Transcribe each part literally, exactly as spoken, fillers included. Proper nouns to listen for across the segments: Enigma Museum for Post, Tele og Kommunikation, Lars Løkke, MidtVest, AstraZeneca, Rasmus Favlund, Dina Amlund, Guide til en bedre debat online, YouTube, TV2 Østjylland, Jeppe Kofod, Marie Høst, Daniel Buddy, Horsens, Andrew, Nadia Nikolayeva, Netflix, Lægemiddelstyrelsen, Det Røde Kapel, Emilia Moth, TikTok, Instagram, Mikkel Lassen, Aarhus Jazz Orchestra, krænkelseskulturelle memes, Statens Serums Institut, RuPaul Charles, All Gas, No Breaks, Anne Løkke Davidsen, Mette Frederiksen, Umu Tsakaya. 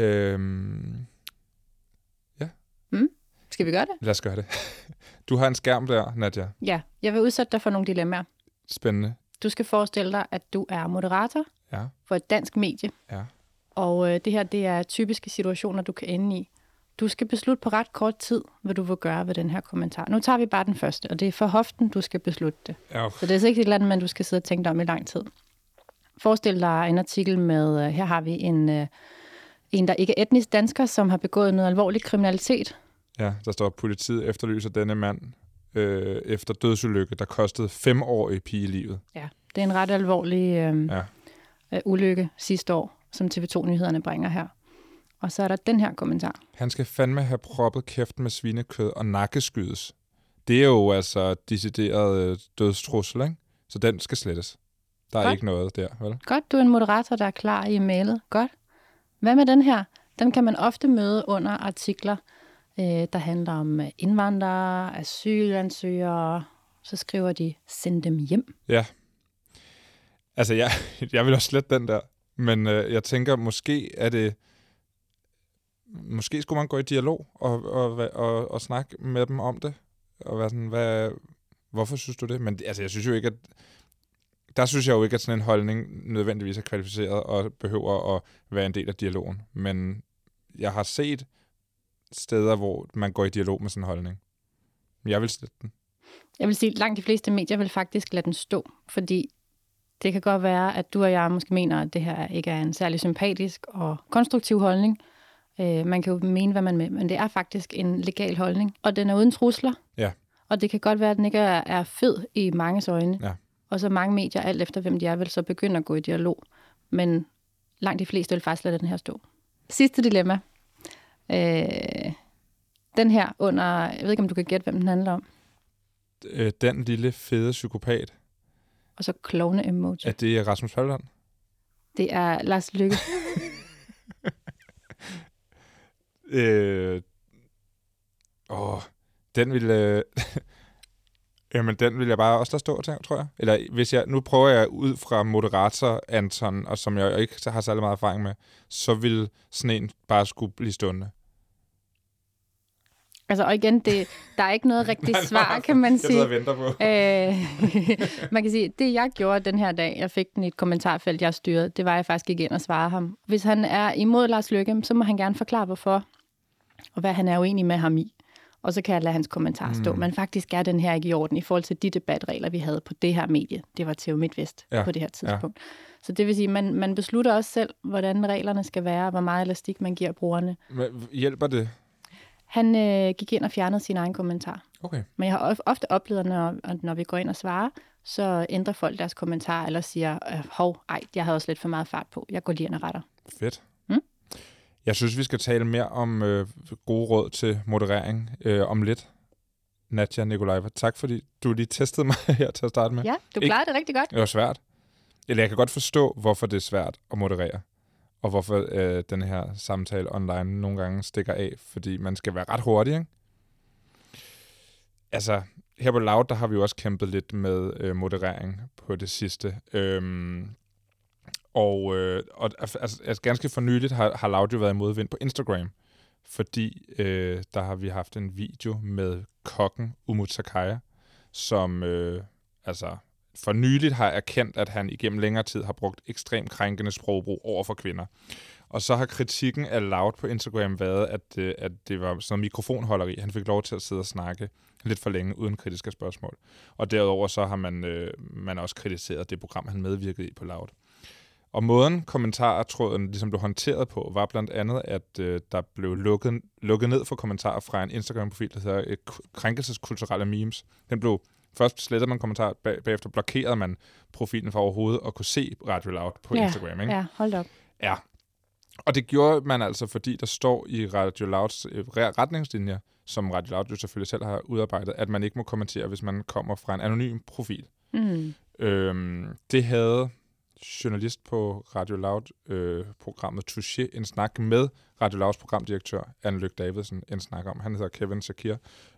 Øhm, ja. Mm. Skal vi gøre det? Lad os gøre det. Du har en skærm der, Nadia. Ja, jeg vil udsætte dig for nogle dilemmaer. Spændende. Du skal forestille dig, at du er moderator ja. for et dansk medie. Ja. Og øh, det her, det er typiske situationer, du kan ende i. Du skal beslutte på ret kort tid, hvad du vil gøre ved den her kommentar. Nu tager vi bare den første, og det er for hoften, du skal beslutte det. Oh. Så det er så ikke et eller andet, men du skal sidde og tænke dig om i lang tid. Forestil dig en artikel med, her har vi en, en der ikke er etnisk dansker, som har begået noget alvorlig kriminalitet. Ja, der står, politiet efterlyser denne mand øh, efter dødsulykke, der kostede fem år i pigelivet. Ja, det er en ret alvorlig øh, ja. øh, ulykke sidste år, som T V to-nyhederne bringer her. Og så er der den her kommentar. Han skal fandme have proppet kæften med svinekød og nakkeskydes. Det er jo altså decideret dødstrussel, ikke? Så den skal slettes. Der er Godt. ikke noget der, vel? Godt, du er en moderator, der er klar i mailet. Godt. Hvad med den her? Den kan man ofte møde under artikler, der handler om indvandrere, asylansøgere. Så skriver de, send dem hjem. Ja. Altså, jeg, jeg vil også slette den der. Men øh, jeg tænker, måske er det... Måske skulle man gå i dialog og, og, og, og, og snakke med dem om det. Og være sådan, hvad, hvorfor synes du det? Men altså, jeg synes jo ikke, at... Der synes jeg jo ikke, at sådan en holdning nødvendigvis er kvalificeret og behøver at være en del af dialogen. Men jeg har set steder, hvor man går i dialog med sådan en holdning. Jeg vil slette den. Jeg vil sige, at langt de fleste medier vil faktisk lade den stå, fordi... Det kan godt være, at du og jeg måske mener, at det her ikke er en særlig sympatisk og konstruktiv holdning. Øh, man kan jo mene, hvad man vil, men det er faktisk en legal holdning. Og den er uden trusler. Ja. Og det kan godt være, at den ikke er, er fed i manges øjne. Ja. Og så mange medier, alt efter hvem de er, vil så begynde at gå i dialog. Men langt de fleste vil faktisk lade den her stå. Sidste dilemma. Øh, den her under... Jeg ved ikke, om du kan gætte, hvem den handler om. Den lille fede psykopat. Og så klovne emoji. Er det Rasmus Favlund? Det er Lars Løkke. øh, åh, den ville... Jamen, den ville jeg bare også der stå til, tror jeg. Eller hvis jeg... Nu prøver jeg ud fra moderator Anton, og som jeg ikke har særlig meget erfaring med, så ville sådan en bare skulle blive stående. Altså, og igen, det, der er ikke noget rigtigt svar, kan man sige. Jeg sidder og venter på. øh, man kan sige, det jeg gjorde den her dag, jeg fik den i et kommentarfelt, jeg styrede, det var jeg faktisk ikke ind og svare ham. Hvis han er imod Lars Løkke, så må han gerne forklare, hvorfor, og hvad han er uenig med ham i. Og så kan jeg lade hans kommentar stå. Mm. Men faktisk er den her ikke i orden i forhold til de debatregler, vi havde på det her medie. Det var T V MidtVest ja. på det her tidspunkt. Ja. Så det vil sige, at man, man beslutter også selv, hvordan reglerne skal være, hvor meget elastik man giver brugerne. Men hjælper det? Han øh, gik ind og fjernede sin egen kommentar. Okay. Men jeg har ofte oplevet, når, når vi går ind og svarer, så ændrer folk deres kommentar, eller siger, øh, hov, ej, jeg havde også lidt for meget fart på. Jeg går lige ind og retter. Fedt. Mm? Jeg synes, vi skal tale mere om øh, gode råd til moderering øh, om lidt. Nadia Nikolayeva, tak fordi du lige testede mig her til at starte med. Ja, du klarede Ik- det rigtig godt. Det var svært. Eller jeg kan godt forstå, hvorfor det er svært at moderere. Og hvorfor øh, den her samtale online nogle gange stikker af, fordi man skal være ret hurtig, ikke? Altså, her på Loud, der har vi jo også kæmpet lidt med øh, moderering på det sidste. Øhm, og øh, og altså, altså, ganske fornyeligt har, har Loud jo været i modvind på Instagram, fordi øh, der har vi haft en video med kokken Umu Tsakaya, som øh, altså... for nyligt har erkendt, at han igennem længere tid har brugt ekstremt krænkende sprogbrug over for kvinder. Og så har kritikken af Loud på Instagram været, at, øh, at det var sådan mikrofonholderi. Han fik lov til at sidde og snakke lidt for længe, uden kritiske spørgsmål. Og derudover så har man, øh, man også kritiseret det program, han medvirkede i på Loud. Og måden kommentartråden ligesom blev håndteret på, var blandt andet, at øh, der blev lukket, lukket ned for kommentarer fra en Instagram-profil, der hedder øh, krænkelseskulturelle memes. Den blev... Først slettede man kommentarer, bag, bagefter blokerede man profilen fra overhovedet og kunne se Radio Loud på ja, Instagram, ikke? Ja, hold op. Ja, og det gjorde man altså, fordi der står i Radio Louds retningslinjer, som Radio Loud jo selvfølgelig selv har udarbejdet, at man ikke må kommentere, hvis man kommer fra en anonym profil. Mm. Øhm, det havde journalist på Radio Loud-programmet øh, Touché en snak med Radio Louds programdirektør, Anne Løkke Davidsen, en snak om. Han hedder Kevin Sakhir.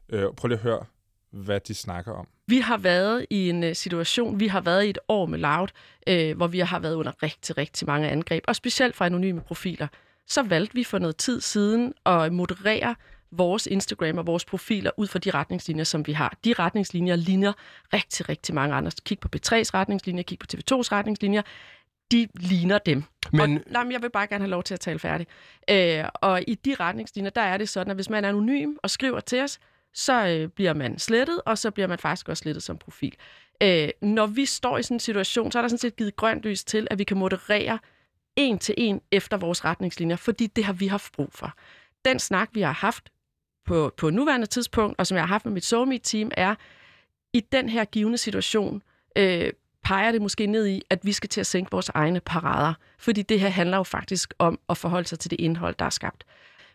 Øh, prøv lige at høre, hvad de snakker om. Vi har været i en situation, vi har været i et år med Loud, øh, hvor vi har været under rigtig, rigtig mange angreb, og specielt fra anonyme profiler. så valgte vi for noget tid siden at moderere vores Instagram og vores profiler ud fra de retningslinjer, som vi har. De retningslinjer ligner rigtig, rigtig mange andre. Kig på B tre's retningslinjer, kig på T V to's retningslinjer. De ligner dem. Men... Og, nej, men jeg vil bare gerne have lov til at tale færdig. Øh, og i de retningslinjer, der er det sådan, at hvis man er anonym og skriver til os, så øh, bliver man slettet, og så bliver man faktisk også slettet som profil. Øh, når vi står i sådan en situation, så er der sådan set givet grønt lys til, at vi kan moderere en til en efter vores retningslinjer, fordi det har vi haft brug for. Den snak, vi har haft på, på nuværende tidspunkt, og som jeg har haft med mit SoMe-team, er, i den her givende situation øh, peger det måske ned i, at vi skal til at sænke vores egne parader, fordi det her handler jo faktisk om at forholde sig til det indhold, der er skabt.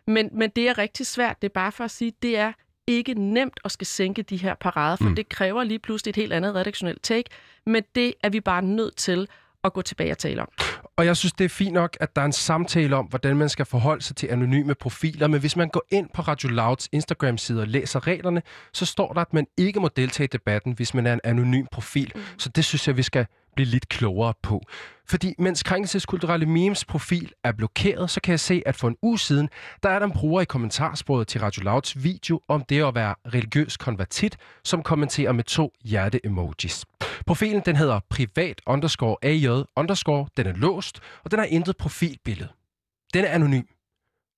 Men, men det er rigtig svært, det er bare for at sige, det er ikke nemt at skal sænke de her parader, for mm. det kræver lige pludselig et helt andet redaktionelt take, men det er vi bare nødt til at gå tilbage og tale om. Og jeg synes, det er fint nok, at der er en samtale om, hvordan man skal forholde sig til anonyme profiler, men hvis man går ind på Radio Louds Instagram-side og læser reglerne, så står der, at man ikke må deltage i debatten, hvis man er en anonym profil. Mm. Så det synes jeg, vi skal blive lidt klogere på. Fordi mens krænkelseskulturelle memes profil er blokeret, så kan jeg se, at for en uge siden, der er der en bruger i kommentarsporet til Radio Louds video om det at være religiøs konvertit, som kommenterer med to hjerte-emojis. Profilen den hedder privat underscore aj underscore, den er låst, og den har intet profilbillede. Den er anonym.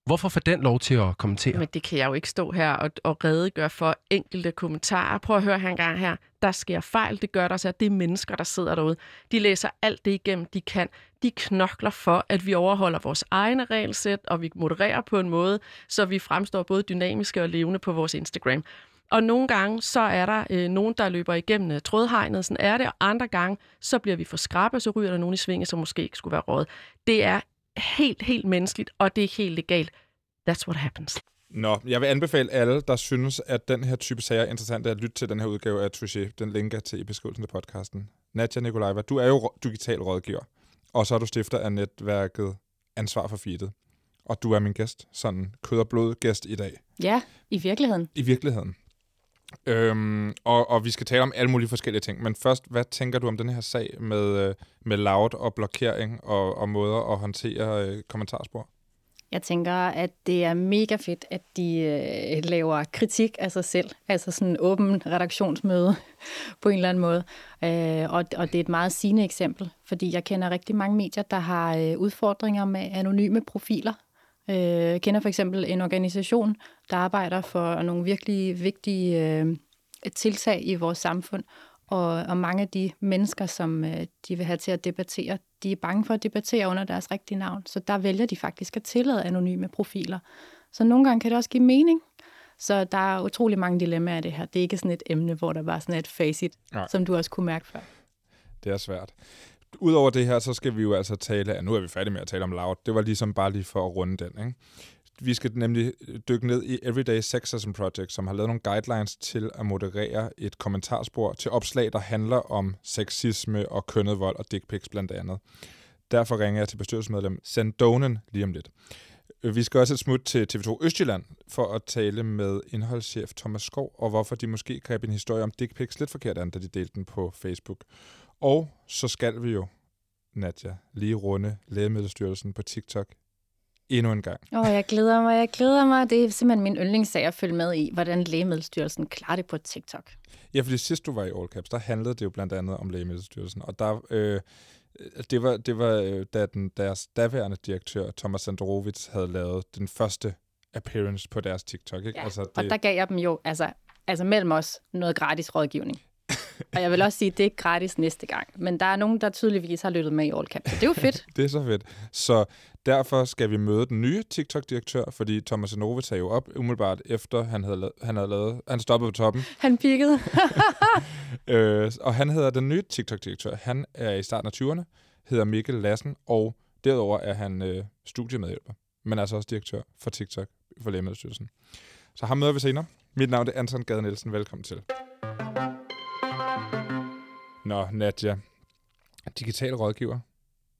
Hvorfor får den lov til at kommentere? Men det kan jeg jo ikke stå her og, og redegøre for enkelte kommentarer. Prøv at høre her en gang her. Der sker fejl, det gør der så. Det er mennesker, der sidder derude. De læser alt det igennem, de kan. De knokler for, at vi overholder vores egne regelsæt, og vi modererer på en måde, så vi fremstår både dynamiske og levende på vores Instagram. Og nogle gange, så er der øh, nogen, der løber igennem øh, trådhegnet, sådan er det, og andre gange, så bliver vi for skrappe, og så ryger der nogen i svinget, som måske ikke skulle være røget. Det er helt, helt menneskeligt, og det er helt legalt. That's what happens. Nå, jeg vil anbefale alle, der synes, at den her type sager er interessant, at lytte til den her udgave af Touché. Den linker til i beskrivelsen af podcasten. Nadia Nikolayeva, du er jo digital rådgiver, og så er du stifter af netværket Ansvar for Feedet. Og du er min gæst, sådan kød og blod gæst i dag. Ja, i virkeligheden. I virkeligheden. Øhm, og, og vi skal tale om alle mulige forskellige ting, men først, hvad tænker du om den her sag med, med Loud og blokering og, og måder at håndtere øh, kommentarspor? Jeg tænker, at det er mega fedt, at de øh, laver kritik af sig selv, altså sådan en åben redaktionsmøde på en eller anden måde, øh, og, og det er et meget sigende eksempel, fordi jeg kender rigtig mange medier, der har øh, udfordringer med anonyme profiler. Jeg kender for eksempel en organisation, der arbejder for nogle virkelig vigtige øh, tiltag i vores samfund, og, og mange af de mennesker, som øh, de vil have til at debattere, de er bange for at debattere under deres rigtige navn, så der vælger de faktisk at tillade anonyme profiler. Så nogle gange kan det også give mening, så der er utrolig mange dilemmaer i det her. Det er ikke sådan et emne, hvor der bare sådan et facit, nej, som du også kunne mærke før. Det er svært. Udover det her, så skal vi jo altså tale, og nu er vi færdige med at tale om Loud, det var ligesom bare lige for at runde den, ikke? Vi skal nemlig dykke ned i Everyday Sexism Project, som har lavet nogle guidelines til at moderere et kommentarspor til opslag, der handler om sexisme og kønnet vold og dick pics blandt andet. Derfor ringer jeg til bestyrelsesmedlem Sanne Donen lige om lidt. Vi skal også et smut til T V to Østjylland for at tale med indholdschef Thomas Skov, og hvorfor de måske greb en historie om dick pics lidt forkert an, da de delte den på Facebook. Og så skal vi jo, Nadia, lige runde Lægemiddelstyrelsen på TikTok endnu en gang. Åh, oh, jeg glæder mig, jeg glæder mig. Det er simpelthen min yndlingssag at følge med i, hvordan Lægemiddelstyrelsen klarer det på TikTok. Ja, fordi sidst du var i All Caps, der handlede det jo blandt andet om Lægemiddelstyrelsen. Og der, øh, det var, det var da den, deres daværende direktør, Thomas Andorovits, havde lavet den første appearance på deres TikTok. Ikke? Ja, altså, det... og der gav jeg dem jo, altså, altså mellem os, noget gratis rådgivning. Og jeg vil også sige, at det er ikke gratis næste gang. Men der er nogen, der tydeligvis har lyttet med i All Camp. Det er jo fedt. Det er så fedt. Så derfor skal vi møde den nye TikTok-direktør, fordi Thomas Andorovits tager jo op umiddelbart efter, han havde lavet, han havde lavet, han stoppede på toppen. Han pikkede. øh, og han hedder den nye TikTok-direktør. Han er i starten af tyverne, hedder Mikkel Lassen, og derudover er han øh, studiemedhjælper, men altså også direktør for TikTok for Lægemiddelstyrelsen. Så ham møder vi senere. Mit navn er Anton Gade Nielsen. Velkommen til. Nå, Nadia, digital rådgiver,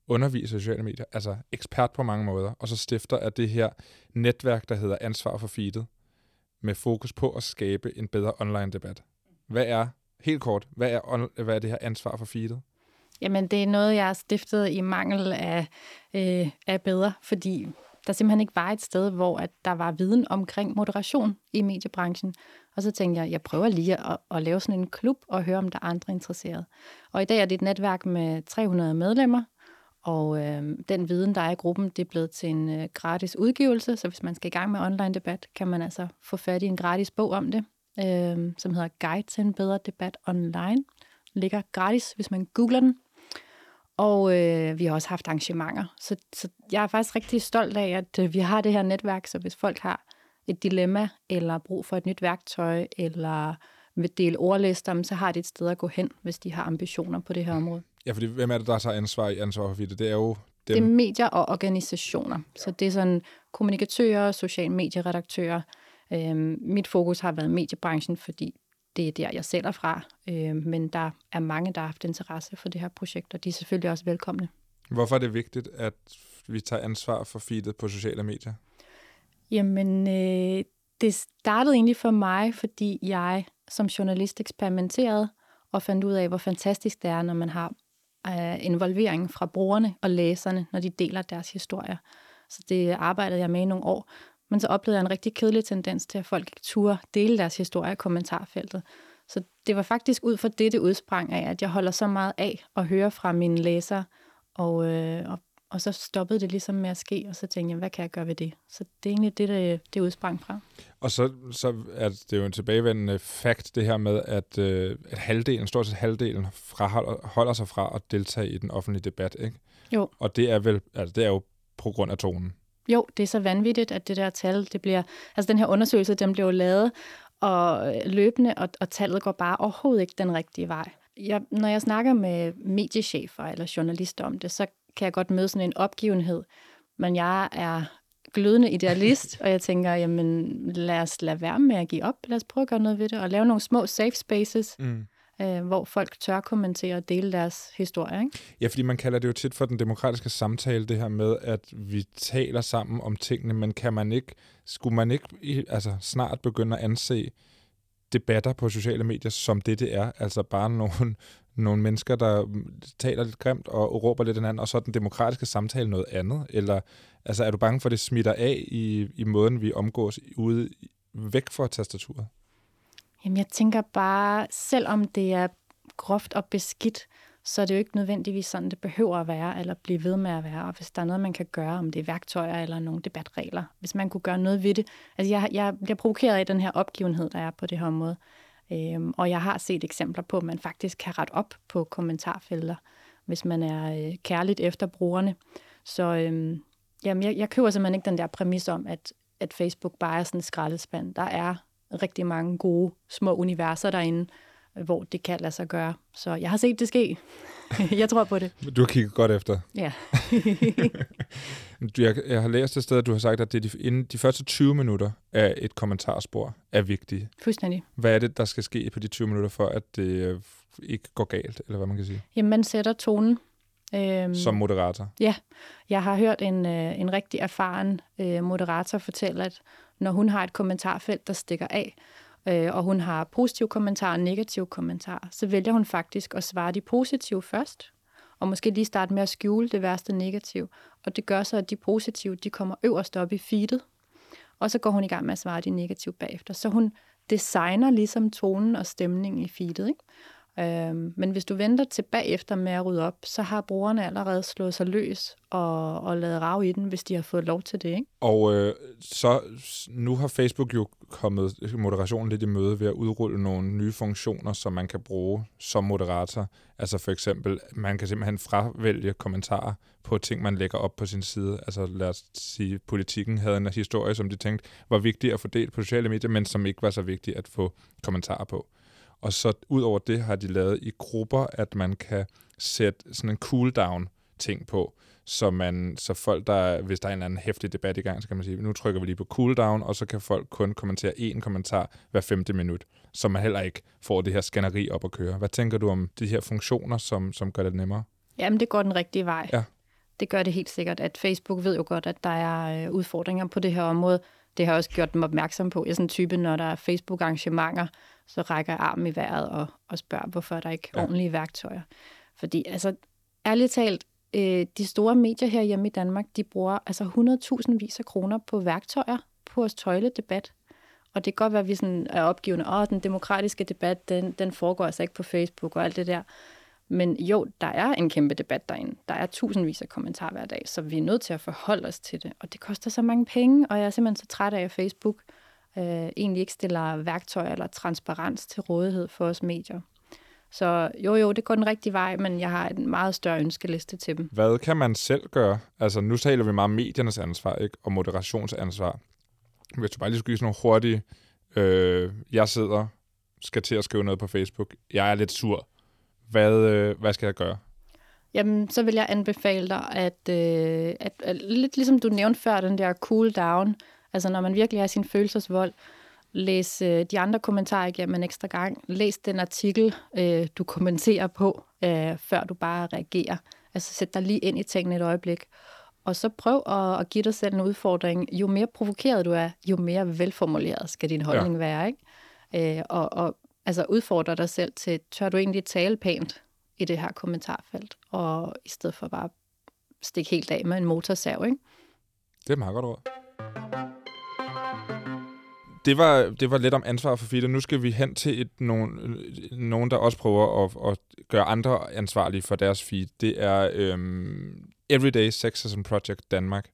underviser i sociale medier, altså ekspert på mange måder, og så stifter af det her netværk, der hedder Ansvar for Feedet, med fokus på at skabe en bedre online-debat. Hvad er, helt kort, hvad er, on- hvad er det her Ansvar for Feedet? Jamen, det er noget, jeg har stiftet i mangel af, øh, af bedre, fordi der simpelthen ikke var et sted, hvor at der var viden omkring moderation i mediebranchen. Og så tænkte jeg, jeg prøver lige at, at lave sådan en klub og høre, om der er andre interesserede. Og i dag er det et netværk med tre hundrede medlemmer, og øh, den viden, der er i gruppen, det er blevet til en øh, gratis udgivelse. Så hvis man skal i gang med online debat, kan man altså få fat i en gratis bog om det, øh, som hedder Guide til en bedre debat online. Den ligger gratis, hvis man googler den. Og øh, vi har også haft arrangementer. Så, så jeg er faktisk rigtig stolt af, at øh, vi har det her netværk, så hvis folk har et dilemma, eller brug for et nyt værktøj, eller vil dele ordlister, så har de et sted at gå hen, hvis de har ambitioner på det her område. Ja, fordi hvem er det, der tager ansvar i Ansvar for Feedet? Det er jo dem. Det er medier og organisationer. Ja. Så det er sådan kommunikatører, sociale medieredaktører. Øhm, mit fokus har været mediebranchen, fordi det er der, jeg selv er fra. Øhm, men der er mange, der har haft interesse for det her projekt, og de er selvfølgelig også velkomne. Hvorfor er det vigtigt, at vi tager Ansvar for Feedet på sociale medier? Jamen, øh, det startede egentlig for mig, fordi jeg som journalist eksperimenterede og fandt ud af, hvor fantastisk det er, når man har øh, involvering fra brugerne og læserne, når de deler deres historier. Så det arbejdede jeg med i nogle år. Men så oplevede jeg en rigtig kedelig tendens til, at folk ikke turde dele deres historier i kommentarfeltet. Så det var faktisk ud fra det, det udsprang af, at jeg holder så meget af at høre fra mine læsere, og, øh, og, og så stoppede det ligesom med at ske, og så tænkte jeg, hvad kan jeg gøre ved det? Så det er egentlig det, det, det udsprang fra. Og så, så er det jo en tilbagevendende fakt, det her med, at, øh, at halvdelen, stort set halvdelen fra, holder sig fra at deltage i den offentlige debat, ikke? Jo. Og det er, vel, altså, det er jo på grund af tonen. Jo, det er så vanvittigt, at det der tal, det bliver... Altså, den her undersøgelse, den bliver jo lavet og løbende, og, og tallet går bare overhovedet ikke den rigtige vej. Jeg, når jeg snakker med mediechefer eller journalister om det, så kan jeg godt møde sådan en opgivenhed. Men jeg er glødende idealist, og jeg tænker, jamen, lad os lade være med at give op. Lad os prøve at gøre noget ved det, og lave nogle små safe spaces, mm. øh, hvor folk tør kommentere og dele deres historie, ikke? Ja, fordi man kalder det jo tit for den demokratiske samtale, det her med, at vi taler sammen om tingene, men kan man ikke, skulle man ikke altså, snart begynde at anse debatter på sociale medier som det, det er? Altså bare nogle... nogle mennesker, der taler lidt grimt og råber lidt hinanden, og så er den demokratiske samtale noget andet? Eller altså, er du bange for, at det smitter af i, i måden, vi omgås ude væk fra tastaturet? Jamen, jeg tænker bare, selvom det er groft og beskidt, så er det jo ikke nødvendigvis sådan, det behøver at være, eller blive ved med at være. Og hvis der er noget, man kan gøre, om det er værktøjer eller nogle debatregler, hvis man kunne gøre noget ved det. Altså, jeg, jeg bliver provokeret af den her opgivenhed, der er på det her måde. Øhm, og jeg har set eksempler på, at man faktisk kan rette op på kommentarfelter, hvis man er øh, kærligt efter brugerne. Så øhm, jamen, jeg, jeg køber simpelthen ikke den der præmis om, at, at Facebook bare er sådan en skraldespand. Der er rigtig mange gode små universer derinde, hvor det kan lade sig gøre. Så jeg har set det ske. Jeg tror på det. Du har kigget godt efter. Ja. jeg, jeg har læst et sted, at du har sagt, at det er de, inden de første tyve minutter af et kommentarspor er vigtige. Fuldstændig. Hvad er det, der skal ske på de tyve minutter, for at det ikke går galt, eller hvad man kan sige? Jamen, man sætter tonen. Øhm, Som moderator? Ja. Jeg har hørt en, en rigtig erfaren moderator fortælle, at når hun har et kommentarfelt, der stikker af, og hun har positive kommentarer og negative kommentarer, så vælger hun faktisk at svare de positive først, og måske lige starte med at skjule det værste negative. Og det gør så, at de positive, de kommer øverst op i feedet, og så går hun i gang med at svare de negative bagefter. Så hun designer ligesom tonen og stemningen i feedet, ikke? Øhm, men hvis du venter til bagefter med at rydde op, så har brugerne allerede slået sig løs og, og lavet rag i den, hvis de har fået lov til det, ikke? Og øh, så nu har Facebook jo kommet moderationen lidt i møde ved at udrulle nogle nye funktioner, som man kan bruge som moderator. Altså for eksempel, man kan simpelthen fravælge kommentarer på ting, man lægger op på sin side. Altså lad os sige, Politikken havde en historie, som de tænkte var vigtig at få delt på sociale medier, men som ikke var så vigtig at få kommentarer på. Og så ud over det har de lavet i grupper, at man kan sætte sådan en cooldown-ting på, så, man, så folk, der, hvis der er en eller anden heftig debat i gang, så kan man sige, nu trykker vi lige på cooldown, og så kan folk kun kommentere én kommentar hver femte minut, så man heller ikke får det her skænderi op at køre. Hvad tænker du om de her funktioner, som, som gør det nemmere? Jamen, det går den rigtige vej. Ja. Det gør det helt sikkert, at Facebook ved jo godt, at der er udfordringer på det her område. Det har også gjort dem opmærksom på. Jeg er sådan en type, når der er Facebook-arrangementer, så rækker jeg armen i vejret og, og spørger, hvorfor der ikke er ordentlige værktøjer. Fordi altså, ærligt talt, øh, de store medier her hjemme i Danmark, de bruger altså hundredtusindvis af kroner på værktøjer på vores toiletdebat. Og det kan godt være, at vi sådan er opgivende, åh, den demokratiske debat, den, den foregår altså ikke på Facebook og alt det der. Men jo, der er en kæmpe debat derinde. Der er tusindvis af kommentarer hver dag, så vi er nødt til at forholde os til det. Og det koster så mange penge, og jeg er simpelthen så træt af, at Facebook øh, egentlig ikke stiller værktøjer eller transparens til rådighed for os medier. Så jo, jo, det går den rigtige vej, men jeg har en meget større ønskeliste til dem. Hvad kan man selv gøre? Altså, nu taler vi meget om mediernes ansvar, ikke? Og moderationsansvar. Hvis du bare lige skulle give sådan nogle hurtige, øh, jeg sidder, skal til at skrive noget på Facebook, jeg er lidt sur. Hvad, øh, hvad skal jeg gøre? Jamen, så vil jeg anbefale dig, at, øh, at, at lidt ligesom du nævnte før, den der cool down, altså når man virkelig har sin følelsesvold, læs øh, de andre kommentarer igennem en ekstra gang, læs den artikel, øh, du kommenterer på, øh, før du bare reagerer. Altså sæt dig lige ind i tingene et øjeblik. Og så prøv at, at give dig selv en udfordring. Jo mere provokeret du er, jo mere velformuleret skal din holdning ja. være, ikke? Øh, og, og altså udfordre dig selv til, tør du egentlig tale pænt i det her kommentarfelt? Og i stedet for bare stikke helt af med en motorsav, ikke? Det er meget godt råd. Det var, det var lidt om ansvar for feedet. Nu skal vi hen til et, nogen, nogen, der også prøver at, at gøre andre ansvarlige for deres feed. Det er øhm, Everyday Sexism Project Danmark.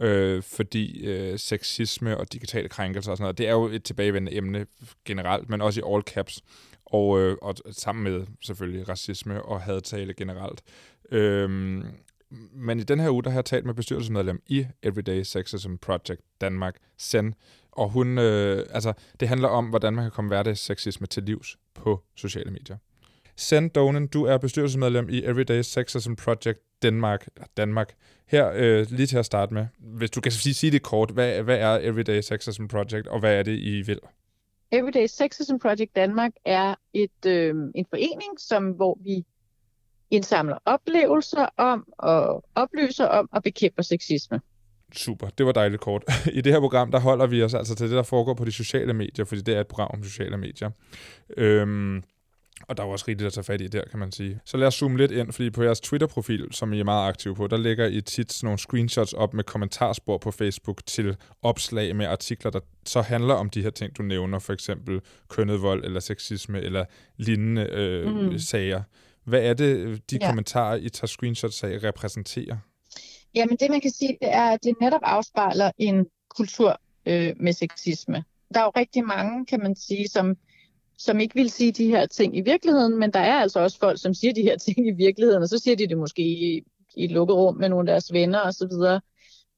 Øh, fordi øh, sexisme og digitale krænkelser og sådan noget, det er jo et tilbagevendende emne generelt, men også i all caps. Og, øh, og sammen med selvfølgelig racisme og hadtale generelt. Øh, men i den her uge, der har jeg talt med bestyrelsesmedlem i Everyday Sexism Project Danmark, Sen. Og hun, øh, altså, det handler om, hvordan man kan komme hverdagsseksisme til livs på sociale medier. Sanne Donen, du er bestyrelsesmedlem i Everyday Sexism Project Danmark. Danmark. Her, øh, lige til at starte med, hvis du kan sige det kort, hvad, hvad er Everyday Sexism Project, og hvad er det, I vil? Everyday Sexism Project Danmark er et, øh, en forening, som, hvor vi indsamler oplevelser om, og oplyser om, og bekæmper sexisme. Super, det var dejligt kort. I det her program, der holder vi os altså til det, der foregår på de sociale medier, fordi det er et program om sociale medier. Øhm, og der er også rigtigt at tage fat i der, kan man sige. Så lad os zoome lidt ind, fordi på jeres Twitter-profil, som I er meget aktive på, der lægger I tit sådan nogle screenshots op med kommentarspor på Facebook til opslag med artikler, der så handler om de her ting, du nævner, for eksempel kønnet vold eller sexisme eller lignende øh, mm. sager. Hvad er det, de ja. kommentarer, I tager screenshots af, repræsenterer? Jamen det, man kan sige, det er, at det netop afspejler en kultur øh, med sexisme. Der er jo rigtig mange, kan man sige, som, som ikke vil sige de her ting i virkeligheden, men der er altså også folk, som siger de her ting i virkeligheden, og så siger de det måske i, i et lukket rum med nogle af deres venner osv.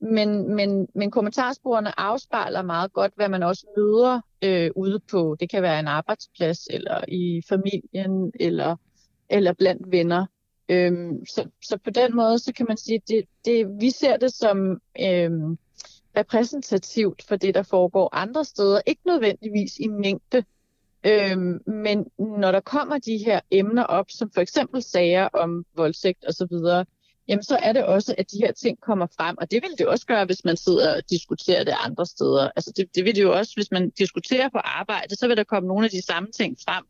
Men, men, men kommentarsporene afspejler meget godt, hvad man også møder øh, ude på, det kan være en arbejdsplads, eller i familien, eller, eller blandt venner. Øhm, så, så på den måde, så kan man sige, det, det, vi ser det som øhm, repræsentativt for det, der foregår andre steder. Ikke nødvendigvis i mængde, øhm, men når der kommer de her emner op, som for eksempel sager om voldtægt osv., jamen så er det også, at de her ting kommer frem. Og det vil det også gøre, hvis man sidder og diskuterer det andre steder. Altså det, det vil det jo også, hvis man diskuterer på arbejde, så vil der komme nogle af de samme ting frem,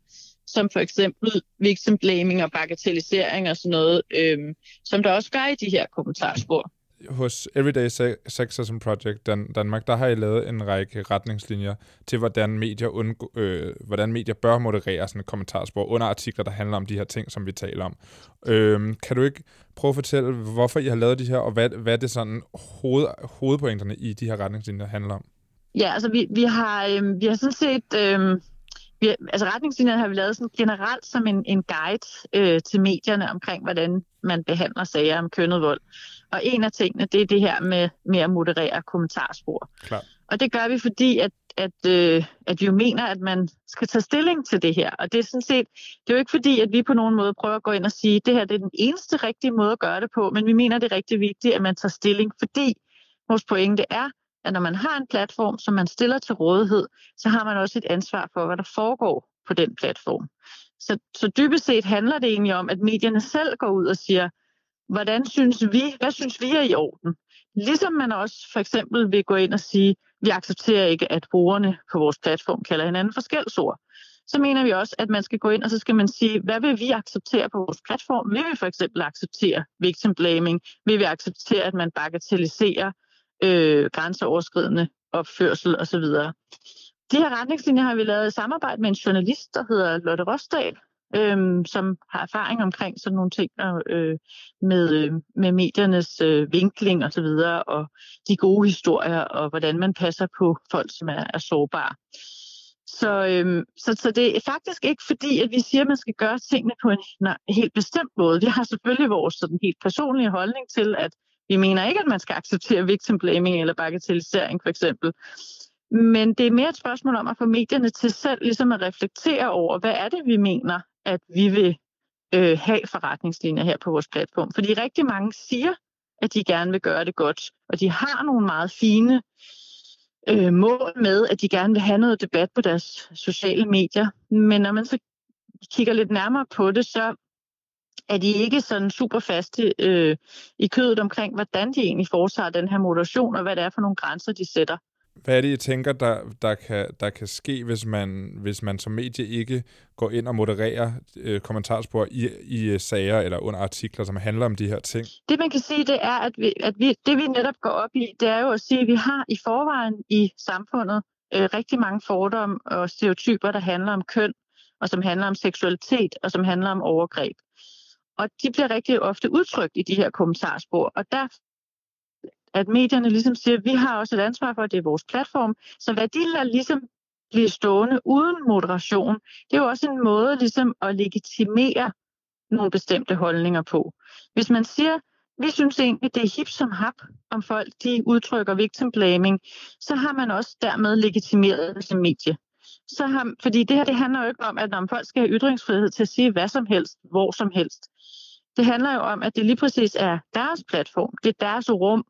som for eksempel victim blaming og bagatellisering og sådan noget, øhm, som der også gør i de her kommentarspor. Hos Everyday Sexism Project Dan- Danmark, der har I lavet en række retningslinjer til, hvordan medier, undg- øh, hvordan medier bør moderere sådan et kommentarspor under artikler, der handler om de her ting, som vi taler om. Øhm, kan du ikke prøve at fortælle, hvorfor I har lavet de her, og hvad, hvad det sådan hoved- hovedpointerne i de her retningslinjer handler om? Ja, altså vi, vi, har, øh, vi har sådan set... Øh... Vi, altså retningslinjerne har vi lavet sådan generelt som en, en guide øh, til medierne omkring, hvordan man behandler sager om kønnet vold. Og en af tingene, det er det her med, med at moderere kommentarspor. Klar. Og det gør vi, fordi at, at, øh, at vi jo mener, at man skal tage stilling til det her. Og det er sådan set, det er jo ikke fordi, at vi på nogen måde prøver at gå ind og sige, at det her det er den eneste rigtige måde at gøre det på, men vi mener, det er rigtig vigtigt, at man tager stilling, fordi vores pointe er, at når man har en platform, som man stiller til rådighed, så har man også et ansvar for, hvad der foregår på den platform. Så, så dybest set handler det egentlig om, at medierne selv går ud og siger, hvordan synes vi, hvad synes vi er i orden? Ligesom man også for eksempel vil gå ind og sige, vi accepterer ikke, at brugerne på vores platform kalder hinanden for skældsord. så mener vi også, at man skal gå ind, og så skal man sige, hvad vil vi acceptere på vores platform? Vil vi for eksempel acceptere victim blaming? Vil vi acceptere, at man bagatelliserer øh, grænseoverskridende opførsel osv.? De her retningslinjer har vi lavet i samarbejde med en journalist, der hedder Lotte Rosdal, øh, som har erfaring omkring sådan nogle ting øh, med, øh, med mediernes øh, vinkling osv., og, og de gode historier, og hvordan man passer på folk, som er, er sårbare. Så, øhm, så, så det er faktisk ikke fordi, at vi siger, at man skal gøre tingene på en nej, helt bestemt måde. Vi har selvfølgelig vores sådan, helt personlige holdning til, at vi mener ikke, at man skal acceptere victim blaming eller bagatellisering for eksempel. Men det er mere et spørgsmål om at få medierne til selv ligesom at reflektere over, hvad er det, vi mener, at vi vil øh, have forretningslinjer her på vores platform. Fordi rigtig mange siger, at de gerne vil gøre det godt, og de har nogle meget fine Øh, mål med, at de gerne vil have noget debat på deres sociale medier. Men når man så kigger lidt nærmere på det, så er de ikke sådan super faste øh, i kødet omkring, hvordan de egentlig foretager den her moderation, og hvad det er for nogle grænser, de sætter. Hvad er det, I tænker, der, der, kan, der kan ske, hvis man, hvis man som medie ikke går ind og modererer øh, kommentarspor i, i sager eller under artikler, som handler om de her ting? Det, man kan sige, det er, at, vi, at vi, det, vi netop går op i, det er jo at sige, at vi har i forvejen i samfundet øh, rigtig mange fordomme og stereotyper, der handler om køn, og som handler om seksualitet, og som handler om overgreb. Og de bliver rigtig ofte udtrykt i de her kommentarspor, og der at medierne ligesom siger, at vi har også et ansvar for, at det er vores platform. Så hvad de lader ligesom blive stående uden moderation, det er jo også en måde ligesom at legitimere nogle bestemte holdninger på. Hvis man siger, vi synes egentlig, det er hip som hap, om folk de udtrykker victim blaming, så har man også dermed legitimeret det som medie. Så har, fordi det her det handler jo ikke om, at når folk skal have ytringsfrihed til at sige hvad som helst, hvor som helst. Det handler jo om, at det lige præcis er deres platform, det er deres rum.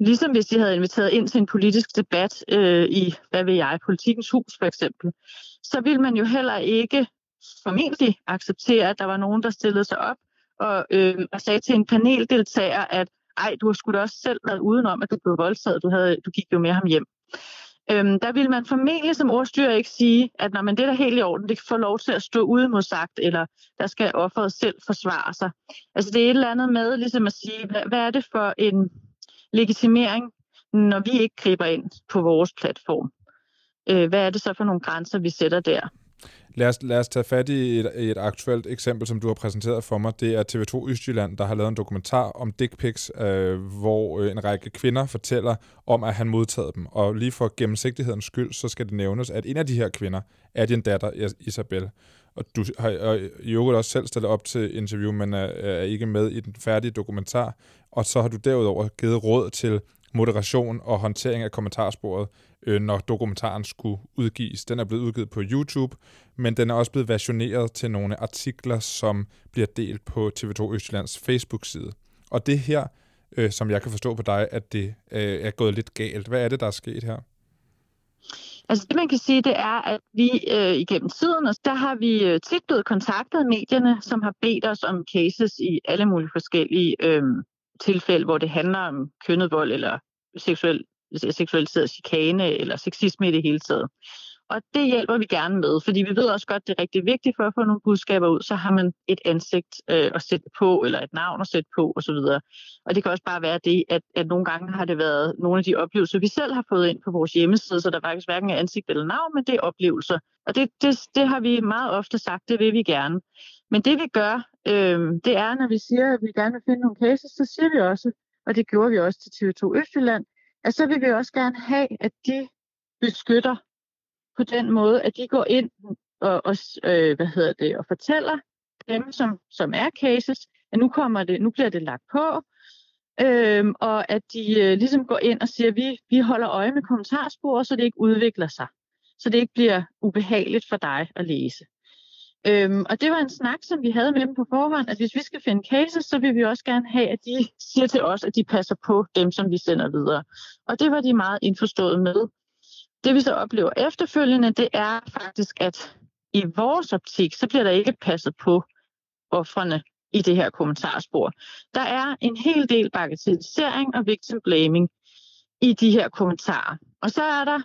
Ligesom hvis de havde inviteret ind til en politisk debat øh, i, hvad ved jeg, Politikens Hus for eksempel, så ville man jo heller ikke formentlig acceptere, at der var nogen, der stillede sig op og, øh, og sagde til en paneldeltager, at ej, du har sgu da også selv været udenom, at du blev voldtaget, du, havde, du gik jo med ham hjem. Øhm, der ville man formentlig som ordstyrer ikke sige, at når man det er helt i orden, det kan få lov til at stå ude modsagt, eller der skal offeret selv forsvare sig. Altså det er et eller andet med ligesom at sige, hvad, hvad er det for en legitimering, når vi ikke griber ind på vores platform? Øh, hvad er det så for nogle grænser, vi sætter der? Lad os, lad os tage fat i et, et aktuelt eksempel, som du har præsenteret for mig. Det er T V to Østjylland, der har lavet en dokumentar om dick pics, øh, hvor en række kvinder fortæller om, at han modtaget dem. Og lige for gennemsigtighedens skyld, så skal det nævnes, at en af de her kvinder er din datter, Isabel. Og du har jo også selv stillet op til interview, men er, er ikke med i den færdige dokumentar. Og så har du derudover givet råd til moderation og håndtering af kommentarsporet, øh, når dokumentaren skulle udgives. Den er blevet udgivet på YouTube, men den er også blevet versioneret til nogle artikler, som bliver delt på T V to Østjyllands Facebook-side. Og det her, øh, som jeg kan forstå på dig, at det øh, er gået lidt galt. Hvad er det, der er sket her? Altså det, man kan sige, det er, at vi øh, igennem tiden, og der har vi øh, tit blevet kontaktet af medierne, som har bedt os om cases i alle mulige forskellige øh, tilfælde, hvor det handler om kønnet vold eller seksuel, seksualiseret chikane eller sexisme i det hele taget. Og det hjælper vi gerne med, fordi vi ved også godt, det er rigtig vigtigt for at få nogle budskaber ud, så har man et ansigt øh, at sætte på, eller et navn at sætte på osv. Og det kan også bare være det, at, at nogle gange har det været nogle af de oplevelser, vi selv har fået ind på vores hjemmeside, så der faktisk hverken er ansigt eller navn, men det er oplevelser. Og det, det, det har vi meget ofte sagt, det vil vi gerne. Men det vi gør, øh, det er, når vi siger, at vi gerne vil finde nogle cases, så siger vi også, og det gjorde vi også til T V to Østjylland, at så vil vi også gerne have, at de beskytter på den måde, at de går ind og, og, øh, hvad hedder det, og fortæller dem, som, som er cases, at nu, kommer det, nu bliver det lagt på, øh, og at de øh, ligesom går ind og siger, at vi, vi holder øje med kommentarspor, så det ikke udvikler sig, så det ikke bliver ubehageligt for dig at læse. Øhm, og det var en snak, som vi havde med dem på forhånd, at hvis vi skal finde cases, så vil vi også gerne have, at de siger til os, at de passer på dem, som vi sender videre. Og det var de meget indforstået med. Det vi så oplever efterfølgende, det er faktisk, at i vores optik, så bliver der ikke passet på ofrene i det her kommentarspor. Der er en hel del bagatellisering og victim blaming i de her kommentarer. Og så er der,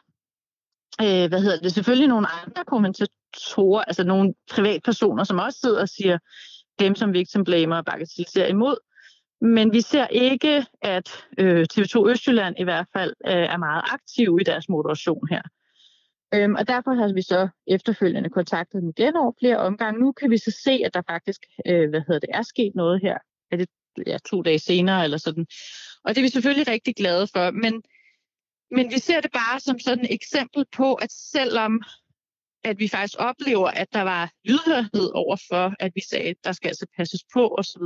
øh, hvad hedder det, selvfølgelig nogle andre kommentarer, aktorer, altså nogle privatpersoner, som også sidder og siger, dem som victim blamer og bagatelliserer imod. Men vi ser ikke, at øh, T V to Østjylland i hvert fald øh, er meget aktive i deres moderation her. Øhm, og derfor har vi så efterfølgende kontaktet dem igen over flere omgange. Nu kan vi så se, at der faktisk øh, hvad hedder det, er sket noget her. Er det ja, to dage senere eller sådan. Og det er vi selvfølgelig rigtig glade for. Men, men vi ser det bare som sådan et eksempel på, at selvom at vi faktisk oplever, at der var lydhørhed overfor, at vi sagde, at der skal altså passes på osv.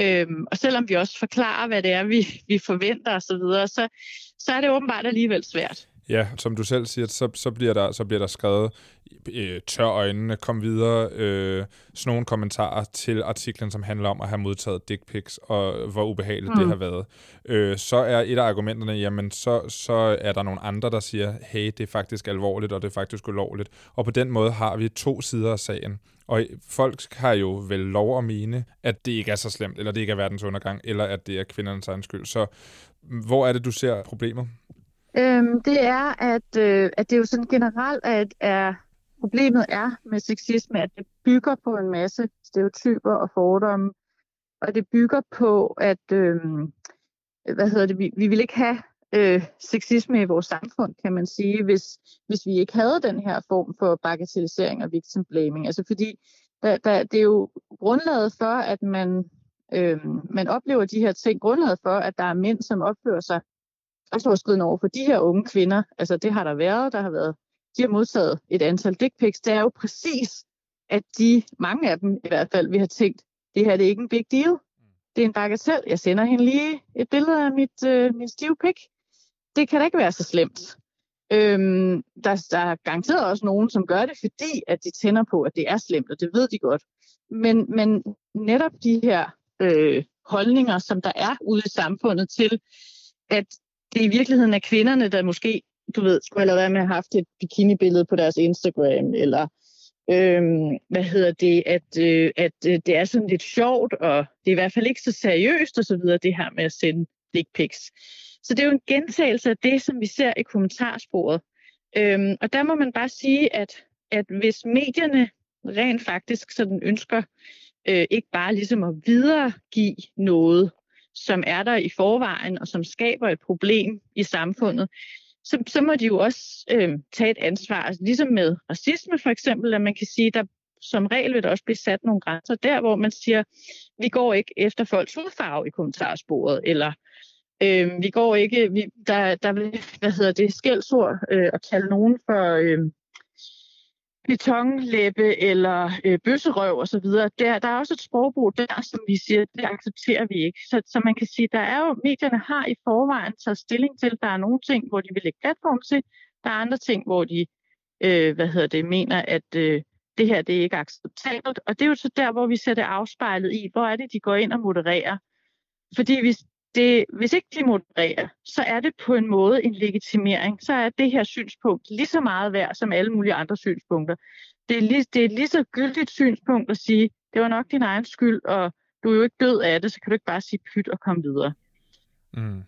Øhm, og selvom vi også forklarer, hvad det er, vi, vi forventer osv., så, så er det åbenbart alligevel svært. Ja, som du selv siger, så, så, bliver, der, så bliver der skrevet øh, tør øjnene, kom videre, øh, sådan nogle kommentarer til artiklen, som handler om at have modtaget dick pics, og hvor ubehageligt mm. det har været. Øh, så er et af argumenterne, jamen så, så er der nogle andre, der siger, hey, det er faktisk alvorligt, og det er faktisk ulovligt. Og på den måde har vi to sider af sagen. Og folk har jo vel lov at mene, at det ikke er så slemt, eller det ikke er verdens undergang, eller at det er kvindernes egen skyld. Så hvor er det, du ser problemer? Øhm, det er, at, øh, at det jo sådan generelt, at, at problemet er med sexisme, at det bygger på en masse stereotyper og fordomme, og det bygger på, at øh, hvad hedder det, vi, vi vil ikke have øh, sexisme i vores samfund, kan man sige, hvis, hvis vi ikke havde den her form for bagatellisering og victim blaming. Altså fordi der, der, det er jo grundlaget for, at man, øh, man oplever de her ting, grundlaget for, at der er mænd, som opfører sig grænseoverskridende over for de her unge kvinder, altså det har der været, der har været, de har modtaget et antal dick pics. Det er jo præcis, at de, mange af dem i hvert fald, vi har tænkt, det her det er ikke en big deal, det er en bagatel, jeg sender hende lige et billede af mit, øh, min stive pik. Det kan da ikke være så slemt. Øhm, der, der er garanteret også nogen, som gør det, fordi at de tænder på, at det er slemt, og det ved de godt. Men, men netop de her øh, holdninger, som der er ude i samfundet til, at det i virkeligheden er kvinderne, der måske, du ved, skulle have været med at have haft et bikinibillede på deres Instagram, eller øhm, hvad hedder det, at, øh, at øh, det er sådan lidt sjovt, og det er i hvert fald ikke så seriøst og så videre, det her med at sende dick pics. Så det er jo en gentagelse af det, som vi ser i kommentarsporet. Øhm, og der må man bare sige, at, at hvis medierne rent faktisk sådan ønsker, øh, ikke bare ligesom at videregive noget, som er der i forvejen, og som skaber et problem i samfundet, så, så må de jo også øh, tage et ansvar. Altså, ligesom med racisme for eksempel, at man kan sige, der som regel vil der også blive sat nogle grænser der, hvor man siger, vi går ikke efter folks hudfarve i kommentarsporet, eller øh, vi går ikke, vi, der, der vil, hvad hedder det, skældsord øh, at kalde nogen for øh, betonlæppe eller øh, bøsserøv og så videre. Der, der er også et sprogbrug der, som vi siger, det accepterer vi ikke. Så, så man kan sige, der er jo, medierne har i forvejen taget stilling til, der er nogle ting, hvor de vil lægge platform til, der er andre ting, hvor de, øh, hvad hedder det, mener, at øh, det her, det er ikke acceptabelt. Og det er jo så der, hvor vi ser det afspejlet i, hvor er det, de går ind og modererer. Fordi hvis, det, hvis ikke de modererer, så er det på en måde en legitimering. Så er det her synspunkt lige så meget værd som alle mulige andre synspunkter. Det er, lige, det er et lige så gyldigt synspunkt at sige, det var nok din egen skyld, og du er jo ikke død af det, så kan du ikke bare sige pyt og komme videre. Mm.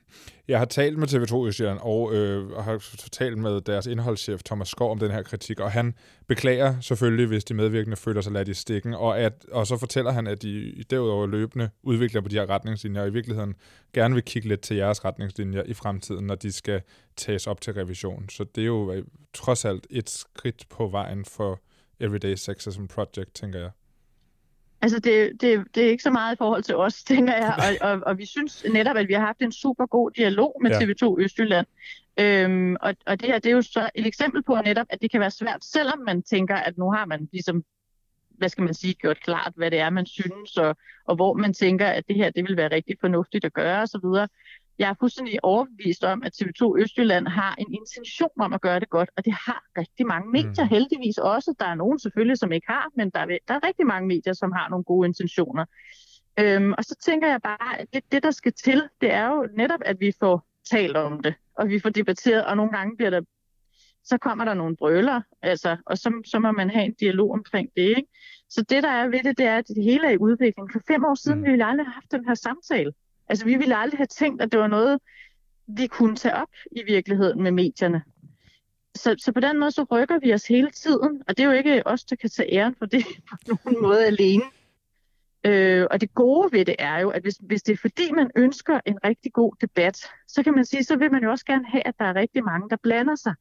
Jeg har talt med T V to Østjylland og øh, har talt med deres indholdschef Thomas Skov om den her kritik, og han beklager selvfølgelig, hvis de medvirkende føler sig ladt i stikken, og, at, og så fortæller han, at de derudover løbende udvikler på de her retningslinjer, og i virkeligheden gerne vil kigge lidt til jeres retningslinjer i fremtiden, når de skal tages op til revision. Så det er jo trods alt et skridt på vejen for Everyday Sexism Project, tænker jeg. Altså, det, det, det er ikke så meget i forhold til os, tænker jeg, og, og, og vi synes netop, at vi har haft en super god dialog med T V to Østjylland, øhm, og, og det her, det er jo så et eksempel på netop, at det kan være svært, selvom man tænker, at nu har man ligesom, hvad skal man sige, gjort klart, hvad det er, man synes, og, og hvor man tænker, at det her, det vil være rigtig fornuftigt at gøre, og så videre. Jeg er fuldstændig overbevist om, at T V to Østjylland har en intention om at gøre det godt, og det har rigtig mange medier, mm. heldigvis også. Der er nogen selvfølgelig, som ikke har, men der er, der er rigtig mange medier, som har nogle gode intentioner. Øhm, og så tænker jeg bare, at det, det, der skal til, det er jo netop, at vi får talt om det, og vi får debatteret, og nogle gange bliver der, så kommer der nogle brøler, altså, og så, så må man have en dialog omkring det, ikke? Så det, der er ved det, det er, at det hele er i udvikling. For fem år siden, mm. vi ville aldrig have haft den her samtale. Altså, vi ville aldrig have tænkt, at det var noget, vi kunne tage op i virkeligheden med medierne. Så, så på den måde, så rykker vi os hele tiden, og det er jo ikke os, der kan tage æren for det på nogen måde alene. Øh, og det gode ved det er jo, at hvis, hvis det er fordi, man ønsker en rigtig god debat, så kan man sige, så vil man jo også gerne have, at der er rigtig mange, der blander sig.